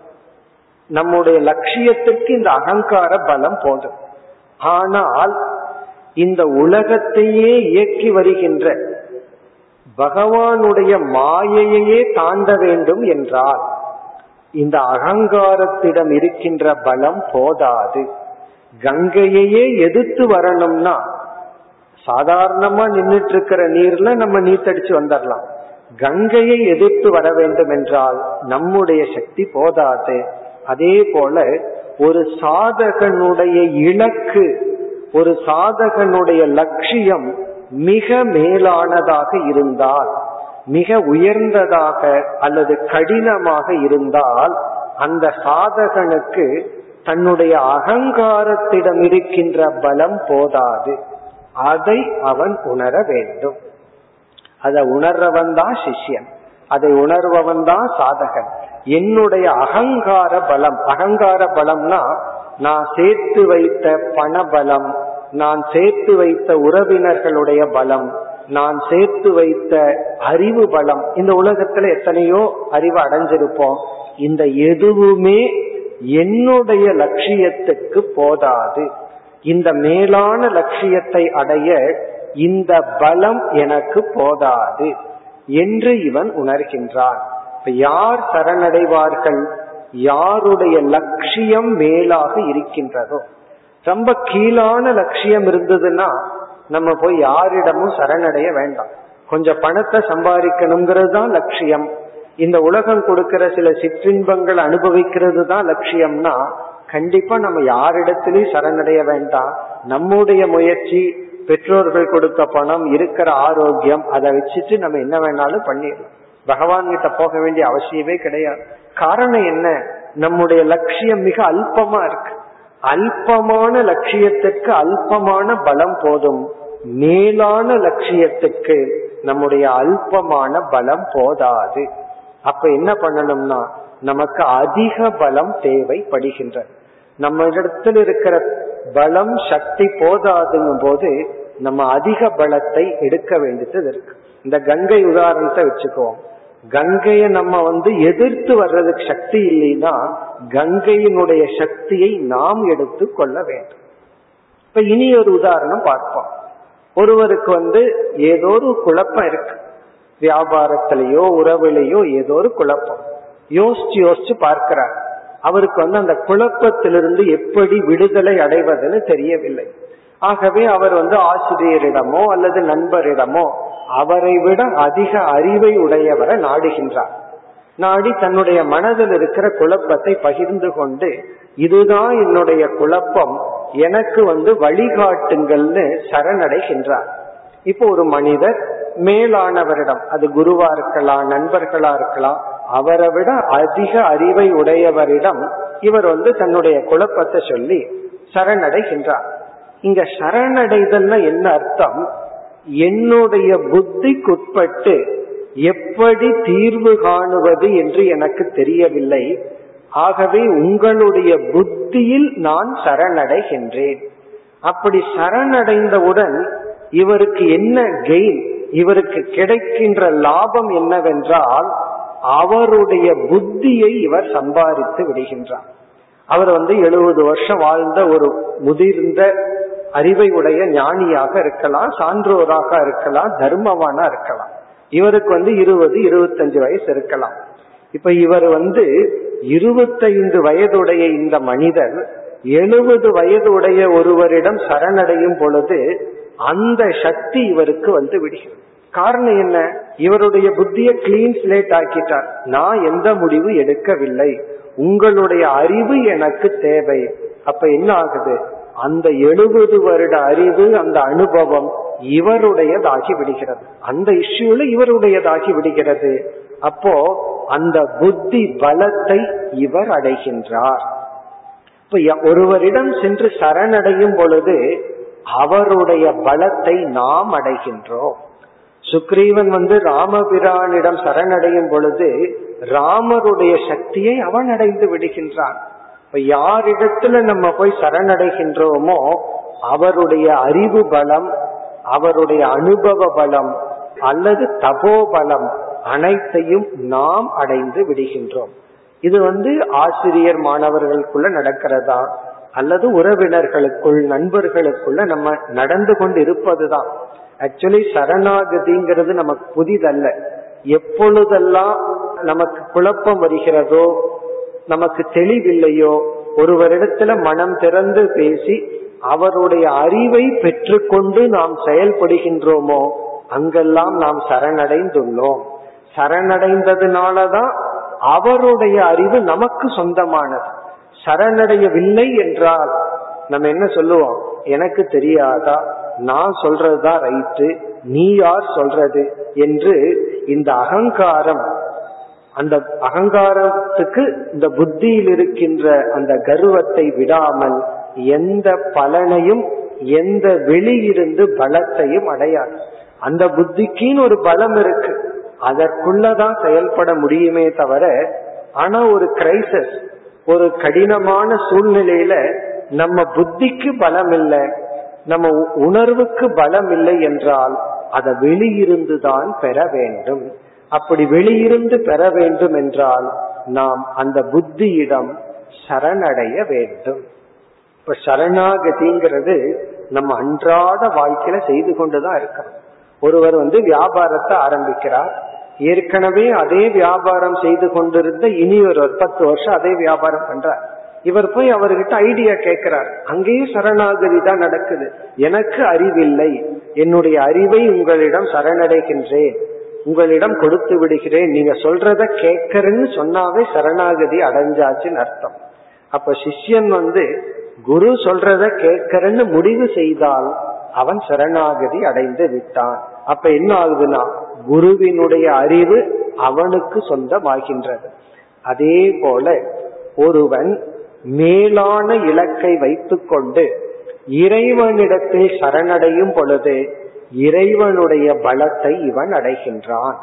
நம்முடைய லட்சியத்திற்கு இந்த அகங்கார பலம் போதும். ஆனால் இந்த உலகத்தையே இயக்கி வருகின்ற பகவானுடைய மாயையே தாண்ட வேண்டும் என்றால் இந்த அகங்காரத்திடம் இருக்கின்ற பலம் போதாது. கங்கையே எதிர்த்து வரணும்னா சாதாரணமா நின்றுட்டு இருக்கிற நீர்ல நம்ம நீத்தடிச்சு வந்துடலாம். கங்கையை எதிர்த்து வர வேண்டும் என்றால் நம்முடைய சக்தி போதாது. அதே போல ஒரு சாதகனுடைய இலக்கு, ஒரு சாதகனுடைய லட்சியம் மிக மேலானதாக இருந்தால், மிக உயர்ந்ததாக அல்லது கடினமாக இருந்தால் அந்த சாதகனுக்கு தன்னுடைய அகங்காரத்திடம் இருக்கின்ற பலம் போதாது. அதை அவன் உணர வேண்டும். அதை உணர்றவன் தான் சிஷ்யன், அதை உணர்வவன் தான் சாதகன். என்னுடைய அகங்கார பலம், அகங்கார பலம்னா நான் சேர்த்து வைத்த பண பலம், நான் சேர்த்து வைத்த உறவினர்களுடைய பலம், நான் சேர்த்து வைத்த அறிவு பலம். இந்த உலகத்துல எத்தனையோ அறிவு அடைஞ்சிருப்போம். இந்த எதுவுமே என்னுடைய லட்சியத்துக்கு போதாது. இந்த மேலான லட்சியத்தை அடைய இந்த பலம் எனக்கு போதாது என்று இவன் உணர்கின்றான். யார் சரணடைவார்கள்? யாருடைய லட்சியம் மேலாக இருக்கின்றதோ. ரொம்ப கீழான லட்சியம் இருந்ததுன்னா நம்ம போய் யாரிடமும் சரணடைய வேண்டாம். கொஞ்சம் பணத்தை சம்பாதிக்கணுங்கிறது தான் லட்சியம், இந்த உலகம் கொடுக்கிற சில சிற்றின்பங்கள் அனுபவிக்கிறது தான் லட்சியம்னா கண்டிப்பா நம்ம யாரிடத்திலையும் சரணடைய வேண்டாம். நம்முடைய முயற்சி, பெற்றோர்கள் கொடுத்த பணம், இருக்கிற ஆரோக்கியம், அதை வச்சுட்டு நம்ம என்ன வேணாலும் பண்ணிடலாம். பகவான் கிட்ட போக வேண்டிய அவசியமே கிடையாது. காரணம் என்ன? நம்முடைய லட்சியம் மிக அல்பமா இருக்கு. அல்பமான லட்சியத்திற்கு அல்பமான பலம் போதும், மேலான லட்சியத்துக்கு நம்முடைய அல்பமான பலம் போதாது. அப்ப என்ன பண்ணணும்னா நமக்கு அதிக பலம் தேவைப்படுகின்றது. நம்ம இடத்துல இருக்கிற பலம் சக்தி போதாதுங்கும் போது நம்ம அதிக பலத்தை எடுக்க வேண்டியது இருக்கு. இந்த கங்கை உதாரணத்தை வச்சுக்குவோம். கங்கைய நம்ம வந்து எதிர்த்து வர்றதுக்கு சக்தி இல்லைன்னா கங்கையினுடைய சக்தியை நாம் எடுத்து கொள்ள வேண்டும். இப்ப இனி ஒரு உதாரணம் பார்ப்போம். ஒருவருக்கு வந்து ஏதோ ஒரு குழப்பம் இருக்கு, வியாபாரத்திலேயோ உறவுலேயோ ஏதோ ஒரு குழப்பம், யோசிச்சு யோசிச்சு பார்க்கிறார். அவருக்கு வந்து அந்த குழப்பத்திலிருந்து எப்படி விடுதலை அடைவதுன்னு தெரியவில்லை. ஆகவே அவர் வந்து ஆசிரியரிடமோ அல்லது நண்பரிடமோ அவரை விட அதிக அறிவை உடையவரை நாடுகின்றார். நாடி தன்னுடைய மனதில் இருக்கிற குழப்பத்தை பகிர்ந்து கொண்டு, இதுதான் என்னுடைய குழப்பம், எனக்கு வந்து வழிகாட்டுங்கள்னு சரணடைகின்றார். இப்போ ஒரு மனிதர் மேலானவரிடம், அது குருவா இருக்கலாம் நண்பர்களா இருக்கலாம், அவரை விட அதிக அறிவை உடையவரிடம் இவர் வந்து தன்னுடைய குழப்பத்தை சொல்லி சரணடைகின்றார். இங்க சரணடைதல்னா என்ன அர்த்தம்? என்னுடைய புத்திக்குட்பட்டு எப்படி தீர்வு காணுவது என்று எனக்கு தெரியவில்லை, ஆகவே உங்களுடைய புத்தியில் நான் சரணடைகின்றேன். அப்படி சரணடைந்தவுடன் இவருக்கு என்ன கெயின், இவருக்கு கிடைக்கின்ற லாபம் என்னவென்றால் அவருடைய புத்தியை இவர் சம்பாதித்து விடுகின்றார். அவர் வந்து எழுபது வருஷம் வாழ்ந்த ஒரு முதிர்ந்த அறிவை உடைய ஞானியாக இருக்கலாம், சான்றோராக இருக்கலாம், தர்மவானா இருக்கலாம். இவருக்கு வந்து இருபது இருபத்தஞ்சு வயசு இருக்கலாம். இப்ப இவர் வந்து இருபத்தைந்து வயதுடைய இந்த மனிதர் எழுபது வயது உடைய ஒருவரிடம் சரணடையும் பொழுது அந்த சக்தி இவருக்கு வந்து விடுகிறது. காரணம் என்ன? இவருடைய புத்தியை கிளீன் ஸ்லேட் ஆக்கிட்டார். நான் எந்த முடிவு எடுக்கவில்லை, உங்களுடைய அறிவு எனக்கு தேவை. அப்ப என்ன ஆகுது? அந்த எழுபது வருட அறிவு, அந்த அனுபவம் இவருடையதாகி விடுகிறது. அந்த இஷ்யூல இவருடையதாகி விடுகிறது. அப்போ அந்த புத்தி பலத்தை இவர் அடைகின்றார். இப்ப ஒருவரிடம் சென்று சரணடையும் பொழுது அவருடைய பலத்தை நாம் அடைகின்றோம். சுக்ரீவன் வந்து ராமபிரானிடம் சரணடையும் பொழுது ராமருடைய சக்தியை அவன் அடைந்து விடுகின்றான். இப்ப யாரிடத்துல நம்ம போய் சரணடைகின்றோமோ அவருடைய அறிவு பலம், அவருடைய அனுபவ பலம் அல்லது தபோபலம் அனைத்தையும் நாம் அடைந்து விடுகின்றோம். இது வந்து ஆசிரியர் மாணவர்களுக்குள்ள நடக்கிறதா அல்லது உறவினர்களுக்குள் நண்பர்களுக்குள்ள நம்ம நடந்து கொண்டு இருப்பதுதான். ஆக்சுவலி சரணாகதிங்கிறது நமக்கு புதிதல்ல. எப்பொழுதெல்லாம் நமக்கு குழப்பம் வருகிறதோ, நமக்கு தெளிவில்லையோ, ஒருவரிடத்துல மனம் திறந்து பேசி அவருடைய அறிவை பெற்றுக்கொண்டு நாம் செயல்படுகின்றோமோ அங்கெல்லாம் நாம் சரணடைந்துள்ளோம். சரணடைந்ததுனாலதான் அவருடைய அறிவு நமக்கு சொந்தமானது. சரணடையவில்லை என்றால் நம்ம என்ன சொல்லுவோம்? எனக்கு தெரியாதா, நான் சொல்றதுதான் ரைட்டு, நீ யார் சொல்றது என்று இந்த அகங்காரம், அந்த அகங்காரத்துக்கு இந்த புத்தியில் இருக்கின்ற அந்த கர்வத்தை விடாமல் எந்த பலனையும் எந்த வெளியிருந்து பலத்தையும் அடையாது. அந்த புத்திக்குன்னு ஒரு பலம் இருக்கு, அதற்குள்ளதான் செயல்பட முடியுமே தவிர. ஆனா ஒரு கிரைசஸ், ஒரு கடினமான சூழ்நிலையில நம்ம புத்திக்கு பலம் இல்லை, நம்ம உணர்வுக்கு பலம் இல்லை என்றால் அதை வெளியிருந்து தான் பெற வேண்டும். அப்படி வெளியிருந்து பெற வேண்டும் என்றால் நாம் அந்த புத்தியிடம் சரணடைய வேண்டும். இப்ப சரணாகதிங்கிறது நம்ம அன்றாட வாழ்க்கையில செய்து கொண்டுதான் இருக்கோம். ஒருவர் வந்து வியாபாரத்தை ஆரம்பிக்கிறார், ஏற்கனவே அதே வியாபாரம் செய்து கொண்டிருந்த இனி ஒரு பத்து வருஷம் அதே வியாபாரம் பண்றார். இவர் போய் அவர்கிட்ட ஐடியா கேட்கிறார். அங்கேயும் சரணாகதி தான் நடக்குது. எனக்கு அறிவில்லை, என்னுடைய அறிவை உங்களிடம் சரணடைகின்றேன், உங்களிடம் கொடுத்து விடுகிறேன், நீங்க சொல்றத கேட்கறேன்னு சொன்னாவே சரணாகதி அடைஞ்சாச்சுன்னு அர்த்தம். அப்ப சிஷ்யன் வந்து குரு சொல்றத கேட்கறேன்னு முடிவு செய்தால் அவன் சரணாகதி அடைந்து விட்டான். அப்ப என்ன ஆகுதுன்னா குருவினுடைய அறிவு அவனுக்கு சொந்தமாகின்றது. அதே போல ஒருவன் மேலான இலக்கை வைத்துக் கொண்டு இறைவனிடத்தில் சரணடையும் பொழுது இறைவனுடைய பலத்தை இவன் அடைகின்றான்.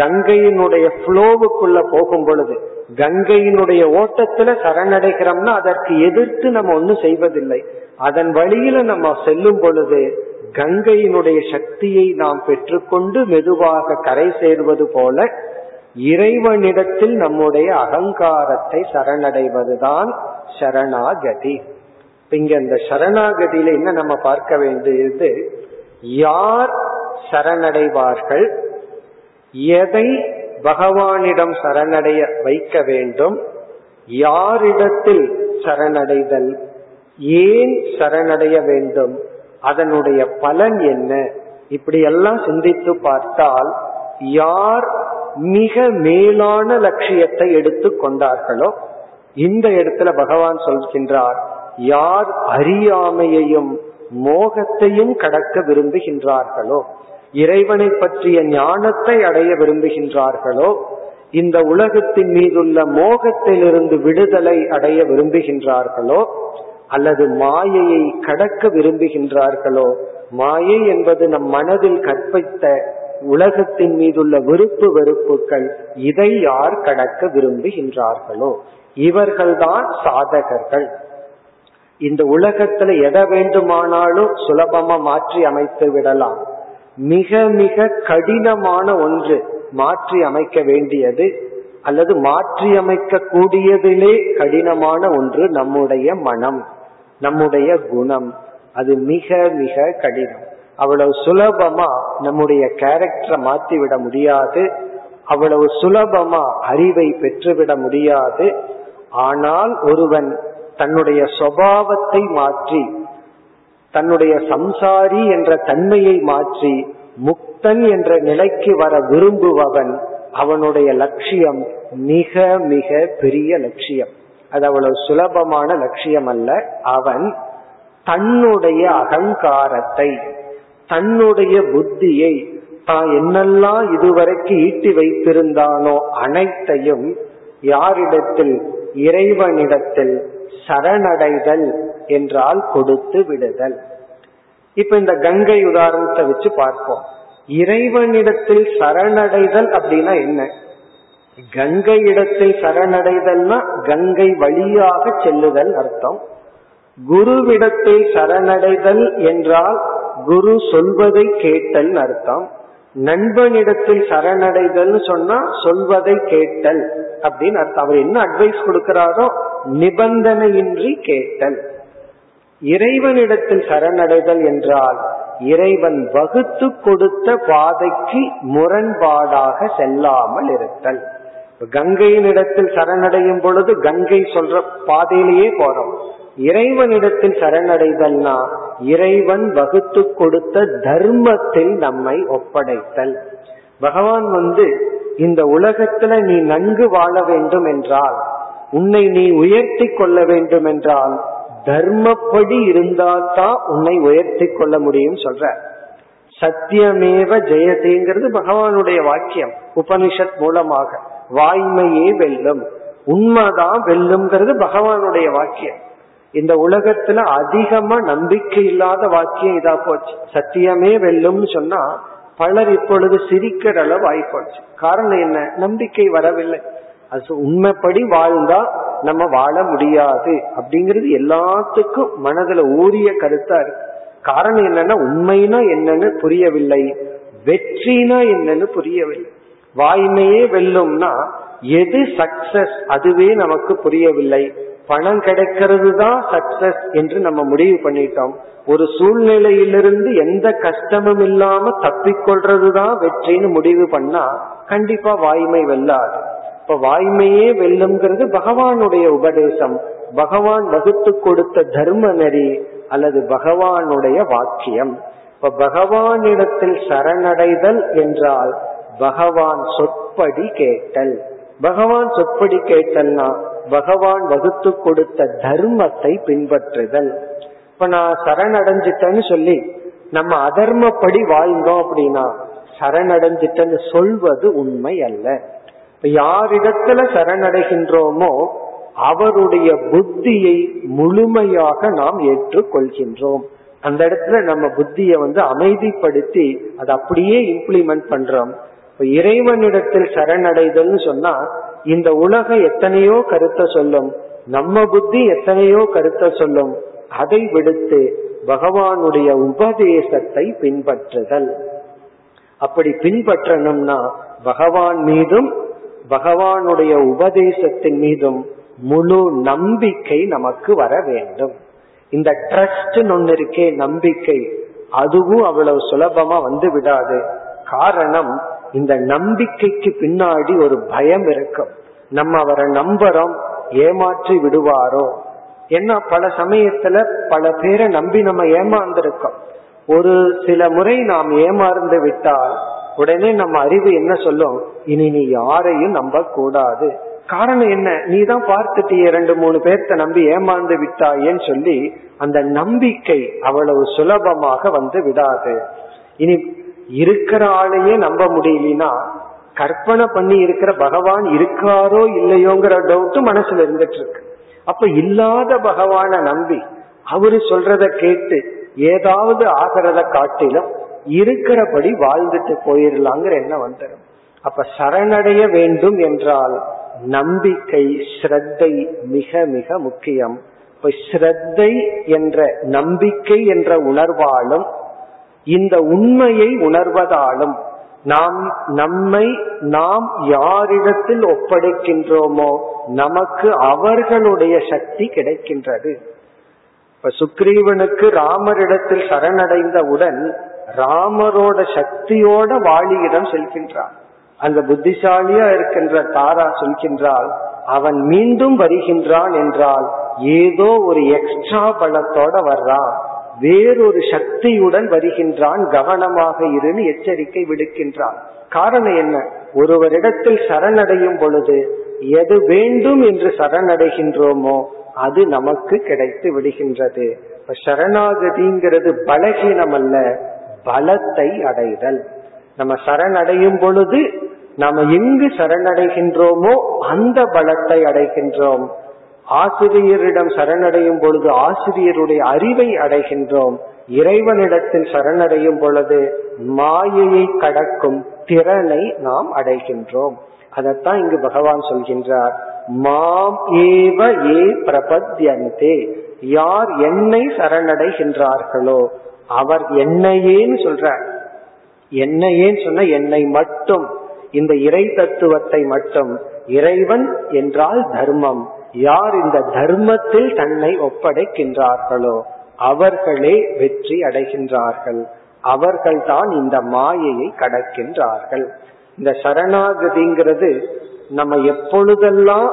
கங்கையினுடைய ஃப்ளோவுக்குள்ள போகும் பொழுது கங்கையினுடைய ஓட்டத்துல சரணடைகிறோம்னா அதற்கு எதிர்த்து நம்ம ஒன்னும் செய்வதில்லை. அதன் வழியில நம்ம செல்லும் பொழுது கங்கையினுடைய சக்தியை நாம் பெற்றுக்கொண்டு மெதுவாக கரை சேர்வது போல இறைவனிடத்தில் நம்முடைய அகங்காரத்தை சரணடைவதுதான் சரணாகதி. இங்க இந்த சரணாகதியில என்ன நம்ம பார்க்க வேண்டியது, யார் சரணடைவார்கள், எதை பகவானிடம் சரணடைய வைக்க வேண்டும், யாரிடத்தில் சரணடைதல், ஏன் சரணடைய வேண்டும், அதனுடைய பலன் என்ன, இப்படியெல்லாம் சிந்தித்து பார்த்தால் யார் மிக மேலான லட்சியத்தை எடுத்து கொண்டார்களோ, இந்த இடத்துல பகவான் சொல்கின்றார், யார் அறியாமையையும் மோகத்தையும் கடக்க விரும்புகின்றார்களோ, இறைவனை பற்றிய ஞானத்தை அடைய விரும்புகின்றார்களோ, இந்த உலகத்தின் மீதுள்ள மோகத்திலிருந்து விடுதலை அடைய விரும்புகின்றார்களோ, அல்லது மாயையை கடக்க விரும்புகின்றார்களோ, மாயை என்பது நம் மனதில் கற்பித்த உலகத்தின் மீதுள்ள விருப்பு வெறுப்புகள், இதை யார் கடக்க விரும்புகின்றார்களோ இவர்கள்தான் சாதகர்கள். இந்த உலகத்துல எதை வேண்டுமானாலும் சுலபமா மாற்றி அமைத்து விடலாம். மிக மிக கடினமான ஒன்று மாற்றி அமைக்க வேண்டியது அல்லது மாற்றி அமைக்க கூடியதிலே கடினமான ஒன்று நம்முடைய மனம், நம்முடைய குணம். அது மிக மிக கடினம். அவ்வளவு சுலபமா நம்முடைய கேரக்டரை மாற்றி விட முடியாது, அவ்வளவு சுலபமா அறிவை பெற்றுவிட முடியாது. ஆனால் ஒருவன் தன்னுடைய சுபாவத்தை மாற்றி, தன்னுடைய சம்சாரி என்ற தன்மையை மாற்றி முக்தன் என்ற நிலைக்கு வர விரும்புபவன், அவனுடைய லட்சியம் மிக மிக பெரிய லட்சியம். அது அவ்வளவு சுலபமான லட்சியம் அல்ல. அவன் தன்னுடைய அகங்காரத்தை, தன்னுடைய புத்தியை, தான் என்னெல்லாம் இதுவரைக்கு ஈட்டி வைத்திருந்தானோ அனைத்தையும் யாரிடத்தில், இறைவனிடத்தில் சரணடைதல் என்றால் கொடுத்து விடுதல். இப்ப இந்த கங்கை உதாரணத்தை வச்சு பார்ப்போம். இறைவனிடத்தில் சரணடைதல் அப்படின்னா என்ன? கங்கை இடத்தில் சரணடைதல்னா கங்கை வழியாக செல்லுதல் அர்த்தம். குருவிடத்தில் சரணடைதல் என்றால் குரு சொல்வதை கேட்டல் அர்த்தம். நண்பனிடத்தில் சரணடைதல் சொன்னா சொல்வதை கேட்டல் அப்படின்னு அர்த்தம். அவர் என்ன அட்வைஸ் கொடுக்கிறாரோ நிபந்தனையின்றி கேட்டல். இறைவனிடத்தில் சரணடைதல் என்றால் இறைவன் வகுத்து கொடுத்த பாதைக்கு முரண்பாடாக செல்லாமல் இருத்தல். கங்கையினிடத்தில் சரணடையும் பொழுது கங்கை சொல்ற பாதையிலேயே போறோம். இறைவனிடத்தில் சரணடைதல்னா இறைவன் வகுத்து கொடுத்த தர்மத்தில் நம்மை ஒப்படைத்தல். பகவான் வந்து இந்த உலகத்துல நீ நன்கு வாழ வேண்டும் என்றால், உன்னை நீ உயர்த்தி கொள்ள வேண்டும் என்றால் தர்மப்படி இருந்தால்தான் உன்னை உயர்த்தி கொள்ள முடியும் சொல்ற. சத்தியமேவ ஜெயதேங்கிறது பகவானுடைய வாக்கியம், உபனிஷத் மூலமாக. வாய்மையே வெல்லும், உண்மைதான் வெல்லும்ங்கிறது பகவானுடைய வாக்கியம். இந்த உலகத்துல அதிகமா நம்பிக்கை இல்லாத வாக்கியம் இதா போச்சு. சத்தியமே வெல்லும்னு சொன்னா பலர் இப்பொழுது சிரிக்கிற அளவு ஆயிப்போச்சு. காரணம் என்ன? நம்பிக்கை வரவில்லை. அது உண்மைப்படி வாழ்ந்தா நம்ம வாழ முடியாது அப்படிங்கிறது எல்லாத்துக்கும் மனதுல ஊறிய கருத்தா இருக்கு. காரணம் என்னன்னா உண்மைனா என்னன்னு புரியவில்லை, வெற்றினா என்னன்னு புரியவில்லை. வாய்மையே வெல்லும்னா எது சக்சஸ் அதுவே நமக்கு புரியவில்லை. பணம் கிடைக்கிறது தான் சக்சஸ் என்று நம்ம முடிவு பண்ணிட்டோம். ஒரு சூழ்நிலையிலிருந்து எந்த கஷ்டமும் இல்லாம தப்பிக்கொள்றது தான் வெற்றின்னு முடிவு பண்ணா கண்டிப்பா வாய்மை வெல்லாது. இப்ப வாய்மையே வெல்லும்ங்கிறது பகவானுடைய உபதேசம், பகவான் வகுத்து கொடுத்த தர்ம நெறி அல்லது பகவானுடைய வாக்கியம். இப்ப பகவானிடத்தில் சரணடைதல் என்றால் பகவான் சொற்படி கேட்டல். பகவான் சொற்படி கேட்டல்னா பகவான் வகுத்து கொடுத்த தர்மத்தை பின்பற்றுதல். இப்ப நான் சரணடைஞ்சிட்டேன்னு சொல்லி நம்ம அதர்மப்படி வாழ்ந்தோம் அப்படின்னா சரணடைஞ்சிட்டேன்னு சொல்வது உண்மை அல்ல. யாரிடத்துல சரணடைகின்றோமோ அவருடைய புத்தியை முழுமையாக நாம் ஏற்றுக்கொள்கின்றோம். அந்த இடத்துல நம்ம புத்தியை வந்து அமைதிப்படுத்தி அதை அப்படியே இம்ப்ளிமெண்ட் பண்றோம். இப்ப இறைவனிடத்தில் சரணடைதல்னு சொன்னா இந்த உலகம் எத்தனையோ கருத்தை சொல்லும், நம்ம புத்தி எத்தனையோ கருத்தை சொல்லும், அதை விடுத்து பகவானுடைய உபதேசத்தை பின்பற்றுதல். அப்படி பின்பற்றணும்னா பகவான் மீதும் பகவானுடைய உபதேசத்தின் மீதும் முழு நம்பிக்கை நமக்கு வர வேண்டும். இந்த ட்ரஸ்ட் ஒன்னு இருக்கே, நம்பிக்கை, அதுவும் அவ்வளவு சுலபமா வந்து விடாது. காரணம், இந்த நம்பிக்கைக்கு பின்னாடி ஒரு பயம் இருக்கும். நம்ம அவரை நம்புறோம், ஏமாற்றி விடுவாரோ. ஏன்னா பல சமயத்துல பல பேரை நம்பி நம்ம ஏமாந்திருக்கோம். ஒரு சில முறை நாம் ஏமாந்து விட்டால் உடனே நம்ம அறிவு என்ன சொல்லும், இனி நீ யாரையும் நம்ப கூடாது. காரணம் என்ன, நீ தான் பார்த்துட்டியே ரெண்டு மூணு பேர்த்த நம்பி ஏமாந்து விட்டாயேன்னு சொல்லி அந்த நம்பிக்கை அவ்வளவு சுலபமாக வந்து விடாது. இனி இருக்கிற ஆளையே நம்ப முடியலனா கற்பனை பண்ணி இருக்கிற பகவான் இருக்காரோ இல்லையோங்கிற டவுட் மனசுல இருந்துட்டு இருக்கு. அப்ப இல்லாத பகவான நம்பி அவரு சொல்றத கேட்டு ஏதாவது ஆகிறத காட்டிலும் இருக்கிறபடி வாழ்ந்துட்டு போயிடலாங்கிற என்ன வந்துடும். அப்ப சரணடைய வேண்டும் என்றால் நம்பிக்கை, ஸ்ரத்தை மிக மிக முக்கியம். இப்ப ஸ்ரத்தை என்ற நம்பிக்கை என்ற உணர்வாலும் இந்த உண்மையை உணர்வதாலும் நாம் நம்மை நாம் யாரிடத்தில் ஒப்படைக்கின்றோமோ நமக்கு அவர்களுடைய சக்தி கிடைக்கின்றது. இப்ப சுக்ரீவனுக்கு ராமரிடத்தில் சரணடைந்தவுடன் ராமரோட சக்தியோட வாலியிடம் செல்கின்றான். அந்த புத்திசாலியா இருக்கின்ற தாரா சொல்கின்றாள், அவன் மீண்டும் வருகின்றான் என்றால் ஏதோ ஒரு எக்ஸ்ட்ரா பலத்தோட வர்றான், வேறொரு சக்தியுடன் வருகின்றான், கவனமாக இருந்து எச்சரிக்கை விடுக்கின்றான். காரணம் என்ன, ஒருவரிடத்தில் சரணடையும் பொழுது எது வேண்டும் என்று சரணடைகின்றோமோ அது நமக்கு கிடைத்து விடுகின்றது. சரணாகதிங்கிறது பலகீனம் அல்ல, பலத்தை அடைதல். நம்ம சரணடையும் பொழுது நாம எங்கு சரணடைகின்றோமோ அந்த பலத்தை அடைகின்றோம். ஆசிரியரிடம் சரணடையும் பொழுது ஆசிரியருடைய அறிவை அடைகின்றோம். இறைவனிடத்தில் சரணடையும் பொழுது மாயையை கடக்கும் திறனை நாம் அடைகின்றோம். அதத்தான் இங்கு பகவான் சொல்கின்றார், மாம் ஏவ ஏ பிரபத்யந்தே, யார் என்னை சரணடைகின்றார்களோ அவர் என்னையேன்னு சொல்றார். என்னையேன்னு சொன்ன என்னை மட்டும், இந்த இறை தத்துவத்தை மட்டும். இறைவன் என்றால் தர்மம். யார் இந்த தர்மத்தில் தன்னை ஒப்படைக்கின்றார்களோ அவர்களே வெற்றி அடைகின்றார்கள், அவர்கள் தான் இந்த மாயையை கடக்கின்றார்கள். இந்த சரணாகதிங்கிறது நம்ம எப்பொழுதெல்லாம்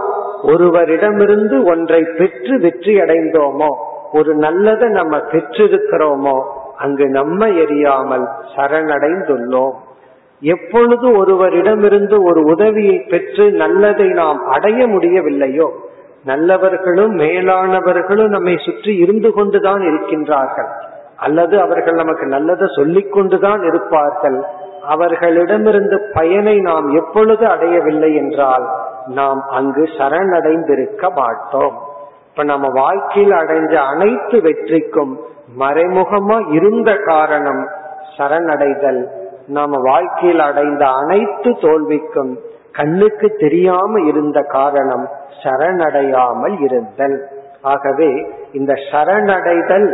ஒருவரிடமிருந்து ஒன்றை பெற்று வெற்றி அடைந்தோமோ, ஒரு நல்லதை நம்ம பெற்றிருக்கிறோமோ, அங்கு நம்ம எரியாமல் சரணடைந்துள்ளோம். எப்பொழுது ஒருவரிடமிருந்து ஒரு உதவியை பெற்று நல்லதை நாம் அடைய முடியவில்லையோ, நல்லவர்களும் மேலானவர்களும் நம்மை சுற்றி இருந்து கொண்டுதான் இருக்கின்றார்கள், அல்லது அவர்கள் நமக்கு நல்லதை சொல்லிக் கொண்டுதான் இருப்பார்கள், அவர்களிடமிருந்து பயனை நாம் எப்பொழுது அடையவில்லை என்றால் நாம் அங்கு சரணடைந்திருக்க மாட்டோம். இப்ப நம்ம வாழ்க்கையில் அடைஞ்ச அனைத்து வெற்றிக்கும் மறைமுகமா இருந்த காரணம் சரணடைதல். நாம வாழ்க்கையில் அடைந்த அனைத்து தோல்விக்கும் கண்ணுக்கு தெரியாம இருந்த காரணம் சரணடையாமல் இருந்தல். ஆகவே இந்த சரணடைதல்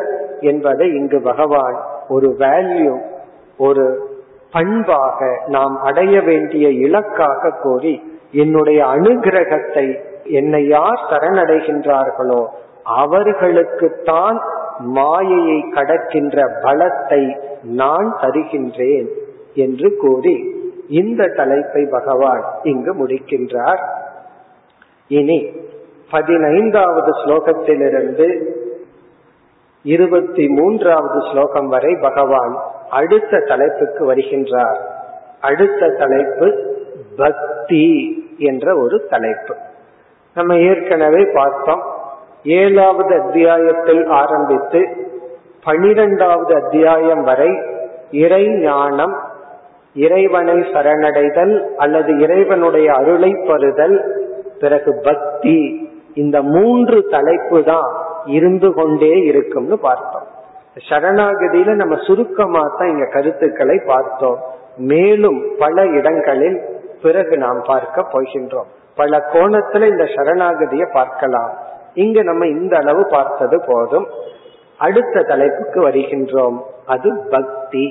என்பதை இங்கு பகவான் ஒரு வேல்யூ, ஒரு பண்பாக நாம் அடைய வேண்டிய இலக்காக கோரி, என்னுடைய அனுகிரகத்தை என்னை யார் சரணடைகின்றார்களோ அவர்களுக்குத்தான் மாயையை கடக்கின்ற பலத்தை நான் தருகின்றேன் என்று கூறி இந்த தலைப்பை பகவான் இங்கு முடிக்கின்றார். இனி பதினைந்தாவது ஸ்லோகத்திலிருந்து இருபத்தி மூன்றாவது ஸ்லோகம் வரை பகவான் அடுத்த தலைப்புக்கு வருகின்றார். அடுத்த தலைப்பு பக்தி என்ற ஒரு தலைப்பு. நம்ம ஏற்கனவே பார்த்தோம். ஏழாவது அத்தியாயத்தில் ஆரம்பித்து பனிரெண்டாவது அத்தியாயம் வரை இறை ஞானம், இறைவனை சரணடைதல் அல்லது இறைவனுடைய அருளை பெறுதல், பிறகு பக்தி, இந்த மூன்று தலைப்பு தான் இருந்து கொண்டே இருக்கும்னு பார்த்தோம். சரணாகதியில நம்ம சுருக்கமா தான் இங்க கருத்துக்களை பார்த்தோம். மேலும் பல இடங்களில் பிறகு நாம் பார்க்க போகின்றோம். பல கோணத்துல இந்த சரணாகதியை பார்க்கலாம். இங்கு நம்ம இந்த அளவு பார்த்தது போதும். அடுத்த தலைப்புக்கு வருகின்றோம், அது பக்தி.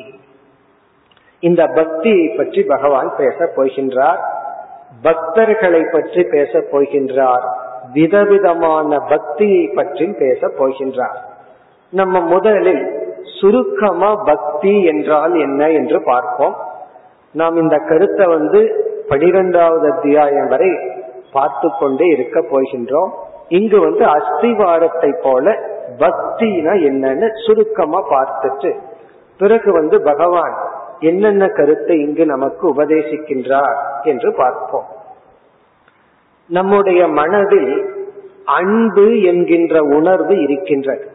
இந்த பக்தியை பற்றி பகவான் பேச போகின்றார், பக்தர்களை பற்றி பேச போகின்றார், விதவிதமான பக்தியை பற்றி பேச போகின்றார். நம்ம முதலில் சுருக்கமா பக்தி என்றால் என்ன என்று பார்ப்போம். நாம் இந்த கருத்தை வந்து பனிரெண்டாவது அத்தியாயம் வரை பார்த்து கொண்டே இருக்க போகின்றோம். இங்கு வந்து அஸ்திவாரத்தை போல பக்தினா என்னன்னு சுருக்கமா பார்த்துட்டு பிறகு வந்து பகவான் என்னென்ன கருத்தை இங்கு நமக்கு உபதேசிக்கின்றார் என்று பார்ப்போம். நம்முடைய மனதில் அன்பு என்கின்ற உணர்வு இருக்கின்றது.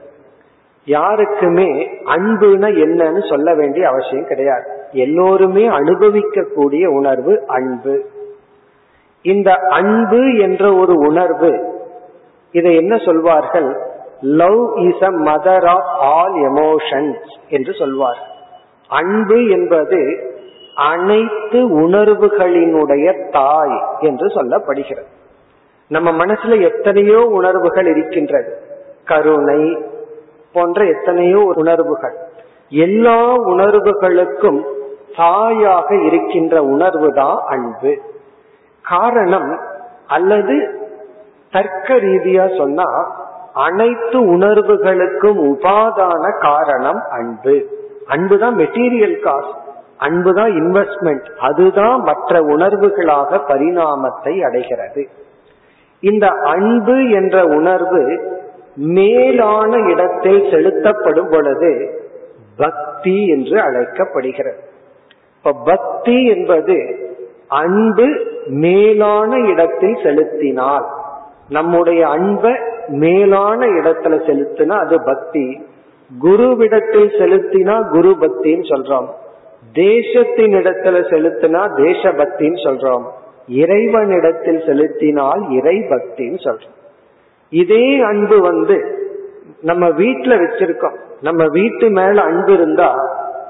யாருக்குமே அன்புனா என்னன்னு சொல்ல வேண்டிய அவசியம் கிடையாது. எல்லோருமே அனுபவிக்க கூடிய உணர்வு அன்பு. இந்த அன்பு என்ற ஒரு உணர்வு, இதை என்ன சொல்வார்கள், love is a mother of all emotions என்று சொல்வார்கள். அன்பு என்பது அனைத்து உணர்வுகளினுடைய தாய் என்று சொல்லப்படுகிறது. நம்ம மனசுல எத்தனையோ உணர்வுகள் இருக்கின்றது, கருணை போன்ற எத்தனையோ உணர்வுகள். எல்லா உணர்வுகளுக்கும் தாயாக இருக்கின்ற உணர்வு தான் அன்பு. காரணம், அல்லது தர்க்க ரீதியா சொன்னா, அனைத்து உணர்வுகளுக்கும் உபாதான காரணம் அன்பு. அன்புதான் மெட்டீரியல் காஸ்ட், அன்புதான் இன்வெஸ்ட்மெண்ட். அதுதான் மற்ற உணர்வுகளாக பரிணாமத்தை அடைகிறது. இந்த அன்பு என்ற உணர்வு மேலான இடத்தில் செலுத்தப்படும் பொழுது பக்தி என்று அழைக்கப்படுகிறது. இப்ப பக்தி என்பது அன்பு மேலான இடத்தில் செலுத்தினால், நம்முடைய அன்பை மேலான இடத்துல செலுத்தினா அது பக்தி. குருவிடத்தில் செலுத்தினா குரு பக்தின்னு சொல்றோம், தேசத்தின் இடத்துல செலுத்தினா தேச பக்தின்னு சொல்றோம், இறைவனிடத்தில் செலுத்தினால் இறை பக்தின்னு சொல்றோம். இதே அன்பு வந்து நம்ம வீட்டுல வச்சிருக்கோம், நம்ம வீட்டு மேல அன்பு இருந்தா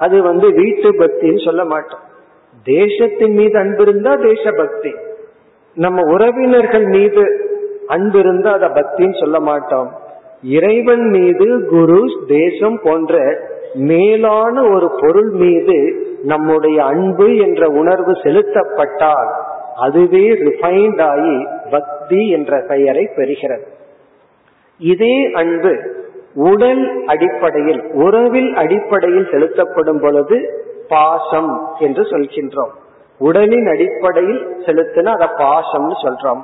அது வந்து வீட்டு பக்தின்னு சொல்ல மாட்டோம். தேசத்தின் மீது அன்பு இருந்தா தேச பக்தி. நம்ம உறவினர்கள் மீது அன்பு இருந்தா அத பக்தின்னு சொல்ல மாட்டோம். இறைவன் மீது, குரு, தேசம் போன்ற மேலான ஒரு பொருள் மீது நம்முடைய அன்பு என்ற உணர்வு செலுத்தப்பட்டால் அதுவே ரிஃபைண்ட் ஆகி பக்தி என்ற பெயரை பெறுகிறது. இதே அன்பு உடல் அடிப்படையில், உறவில் அடிப்படையில் செலுத்தப்படும் பொழுது பாசம் என்று சொல்கின்றோம். உடலின் அடிப்படையில் செலுத்தினா அத பாசம்னு சொல்றோம்.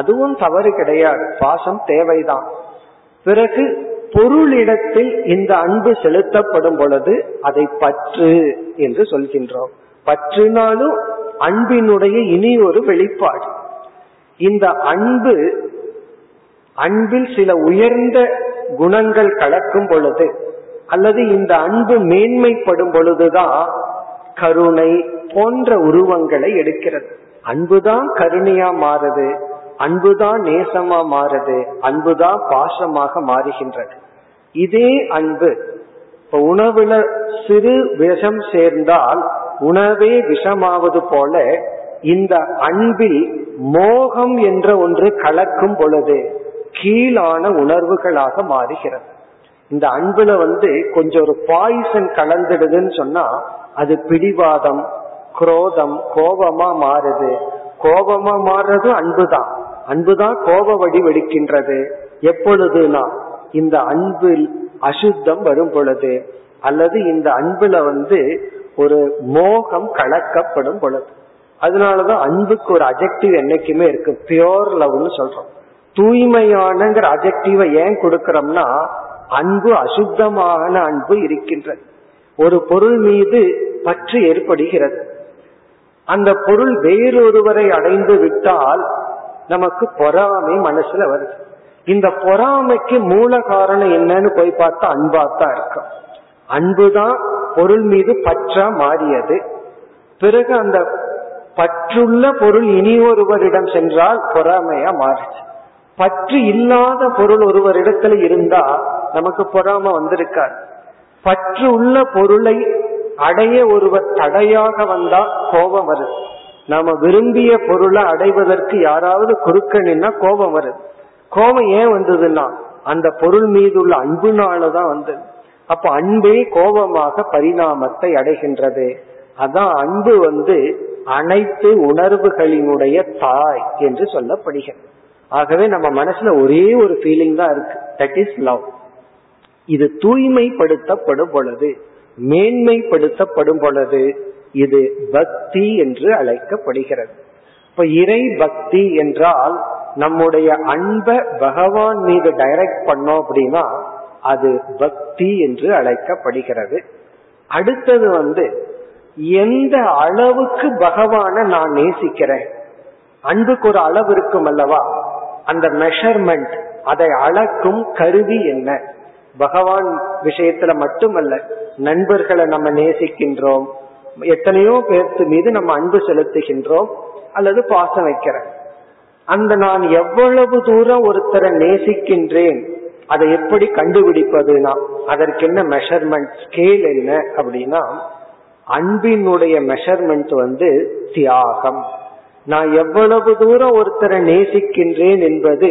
அதுவும் தவறு கிடையாது, பாசம் தேவைதான். பிறகு பொருளிடத்தில் இந்த அன்பு செலுத்தப்படும் பொழுது அதை பற்று என்று சொல்கின்றோம். பற்றுனாலும் அன்பினுடைய இனி ஒரு வெளிப்பாடு. இந்த அன்பு, அன்பில் சில உயர்ந்த குணங்கள் கலக்கும் பொழுது அல்லது இந்த அன்பு மேன்மைப்படும் பொழுதுதான் கருணை போன்ற உருவங்களை எடுக்கிறது. அன்புதான் கருணையா மாறுது, அன்புதான் நேசமா மாறுது, அன்புதான் பாசமாக மாறுகின்றது. இதே அன்பு இப்ப உணவுல சிறு விஷம் சேர்ந்தால் உணவே விஷமாவது போல, இந்த அன்பில் மோகம் என்ற ஒன்று கலக்கும் பொழுது கீழான உணர்வுகளாக மாறுகிறது. இந்த அன்புல வந்து கொஞ்சம் ஒரு பாய்சன் கலந்துடுதுன்னு சொன்னா அது பிடிவாதம், குரோதம், கோபமா மாறுது. கோபமா மாறுறதும் அன்புதான், அன்புதான் கோப வடி வெடிக்கின்றது. எப்பொழுதுனா இந்த அன்பில் அசுத்தம் வரும் பொழுது அல்லது இந்த அன்புல வந்து ஒரு மோகம் கலக்கப்படும் பொழுது. அதனாலதான் அன்புக்கு ஒரு அஜெக்டிவ் என்னைக்குமே இருக்கு, பியோர் லவ்னு சொல்றோம். தூய்மையானங்கிற அஜெக்டிவ ஏன் கொடுக்கிறோம்னா, அன்பு அசுத்தமான அன்பு இருக்கின்றது. ஒரு பொருள் மீது பற்று ஏற்படுகிறது. அந்த பொருள் வேறொருவரை அடைந்து விட்டால் நமக்கு பொறாமை மனசுல வருது. இந்த பொறாமைக்கு மூல காரணம் என்னன்னு போய் பார்த்தா அன்பாத்தான் இருக்கும். அன்புதான் பொருள் மீது பற்றா மாறியது. பிறகு அந்த பற்றுள்ள பொருள் இனி ஒருவரிடம் சென்றால் பொறாமையா மாறுச்சு. பற்று இல்லாத பொருள் ஒருவரிடத்துல இருந்தா நமக்கு பொறாமை வந்திருக்காது. பற்று உள்ள பொருளை அடைய ஒருவர் தடையாக வந்தா கோபம் வருது. நாம விரும்பிய பொருளை அடைவதற்கு யாராவது குறுக்கணின்னா கோபம் வருது. கோபம் ஏன் வந்ததுன்னா அந்த பொருள் மீது உள்ள அன்புனாலதான் வந்தது. அப்ப அன்பே கோபமாக பரிணாமத்தை அடைகின்றது. அதான் அன்பு வந்து அனைத்து உணர்வுகளினுடைய தாய் என்று சொல்லப்படுகிறது. ஆகவே நம்ம மனசுல ஒரே ஒரு ஃபீலிங் தான் இருக்கு, தட் இஸ் லவ். இது தூய்மைப்படுத்தப்படும் பொழுது, மேன்மைப்படுத்தப்படும் பொழுது இது பக்தி என்று அழைக்கப்படுகிறது. இப்ப இறை பக்தி என்றால் நம்முடைய அன்பை பகவான் மீது டைரக்ட் பண்ணோம் அப்படின்னா அது பக்தி என்று அழைக்கப்படுகிறது. அடுத்தது வந்து எந்த அளவுக்கு பகவானை நான் நேசிக்கிறேன். அன்புக்கு ஒரு அளவு இருக்கும் அல்லவா, அந்த மெஷர்மெண்ட், அதை அளக்கும் கருவி என்ன? பகவான் விஷயத்துல மட்டுமல்ல, நண்பர்களை நம்ம நேசிக்கின்றோம், எத்தனையோ பேர்த்து மீது நம்ம அன்பு செலுத்துகின்றோம் அல்லது பாசம் வைக்கிறேன். அந்த நான் எவ்வளவு தூரம் ஒருத்தரை நேசிக்கின்றேன் அதை எப்படி கண்டுபிடிப்பதுனா அதற்கு என்ன மெஷர்மெண்ட், ஸ்கேல் என்ன அப்படின்னா அன்பினுடைய மெஷர்மெண்ட் வந்து தியாகம். நான் எவ்வளவு தூரம் ஒருத்தரை நேசிக்கின்றேன் என்பது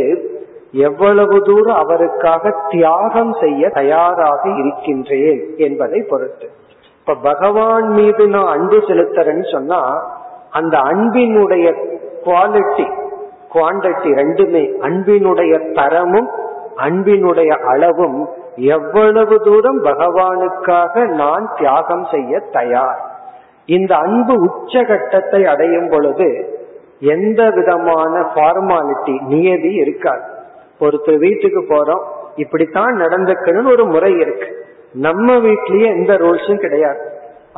எவ்வளவு தூரம் அவருக்காக தியாகம் செய்ய தயாராக இருக்கின்றேன் என்பதை பொறுத்து. இப்ப பகவான் மீது நான் அன்பு செலுத்துறேன்னு சொன்னா அந்த அன்பினுடைய குவாலிட்டி குவாண்டிட்டி ரெண்டுமே, அன்பினுடைய தரமும் அன்பினுடைய அளவும் எவ்வளவு தூரம் பகவானுக்காக நான் தியாகம் செய்ய தயார். இந்த அன்பு உச்சகட்டத்தை அடையும் பொழுது எந்த விதமான ஃபார்மாலிட்டி, நியதி இருக்காது. ஒருத்தர் வீட்டுக்கு போறோம், இப்படித்தான் நடந்துக்கணும்னு ஒரு முறை இருக்கு. நம்ம வீட்லயே எந்த ரூல்ஸும் கிடையாது.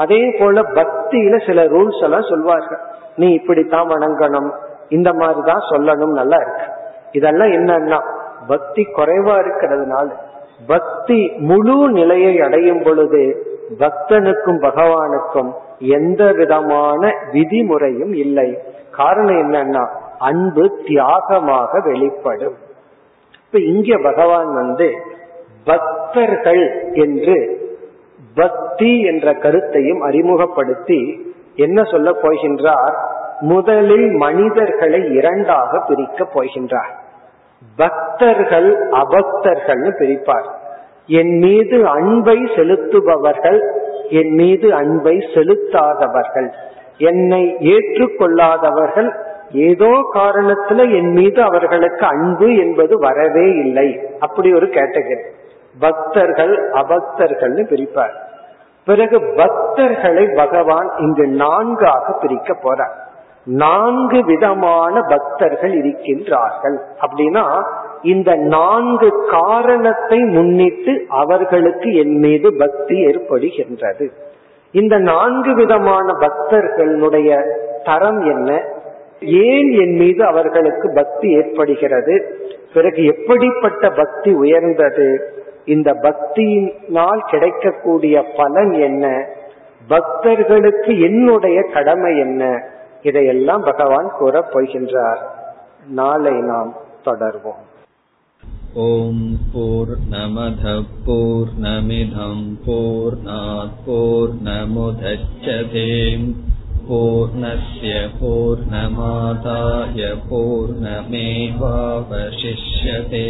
அதே போல பக்தியில சில ரூல்ஸ் எல்லாம் சொல்வார்கள், நீ இப்படித்தான் வணங்கணும், இந்த மாதிரிதான் சொல்லணும், நல்லா இருக்கு. இதெல்லாம் என்னன்னா பக்தி குறைவா இருக்கிறதுனால. பக்தி முழு நிலையை அடையும் பொழுது பக்தனுக்கும் பகவானுக்கும் எந்த விதமான விதிமுறையும் இல்லை. காரணம் என்னன்னா அன்பு தியாகமாக வெளிப்படும். இப்ப இங்க பகவான் வந்து பக்தர்கள் என்று பக்தி என்ற கருத்தையும் அறிமுகப்படுத்தி என்ன சொல்ல போகின்றார்? முதலில் மனிதர்களை இரண்டாக பிரிக்க போகின்றார். பக்தர்கள் அபக்தர்கள் பிரிப்பார். என் மீது அன்பை செலுத்துபவர்கள், என் மீது அன்பை செலுத்தாதவர்கள், என்னை ஏற்றுக்கொள்ளாதவர்கள், ஏதோ காரணத்துல என் மீது அவர்களுக்கு அன்பு என்பது வரவே இல்லை, அப்படி ஒரு கேட்டகரி பக்தர்கள் அபக்தர்கள் பிரிப்பார். பிறகு பக்தர்களை பகவான் இங்கு நான்காக பிரிக்க போறார். நான்கு விதமான பக்தர்கள் இருக்கின்றார்கள். அப்படின்னா இந்த நான்கு காரணத்தை முன்னிட்டு அவர்களுக்கு என் மீது பக்தி ஏற்படுகின்றது. இந்த நான்கு விதமான பக்தர்களுடைய தரம் என்ன, ஏன் என் மீது அவர்களுக்கு பக்தி ஏற்படுகிறது, பிறகு எப்படிப்பட்ட பக்தி உயர்ந்தது, இந்த பக்தியினால் கிடைக்கக்கூடிய பலன் என்ன, பக்தர்களுக்கு என்னுடைய கடமை என்ன, இதையெல்லாம் பகவான் கூற போகின்றார். நாளை நாம் தொடர்வோம். ஓம் பூர்ணமத பூர்ணமிதம் பூர்ணாத் பூர்ணமுதச்யதே பூர்ணஸ்ய பூர்ணமாதாய பூர்ணமேவாவசிஷ்யதே.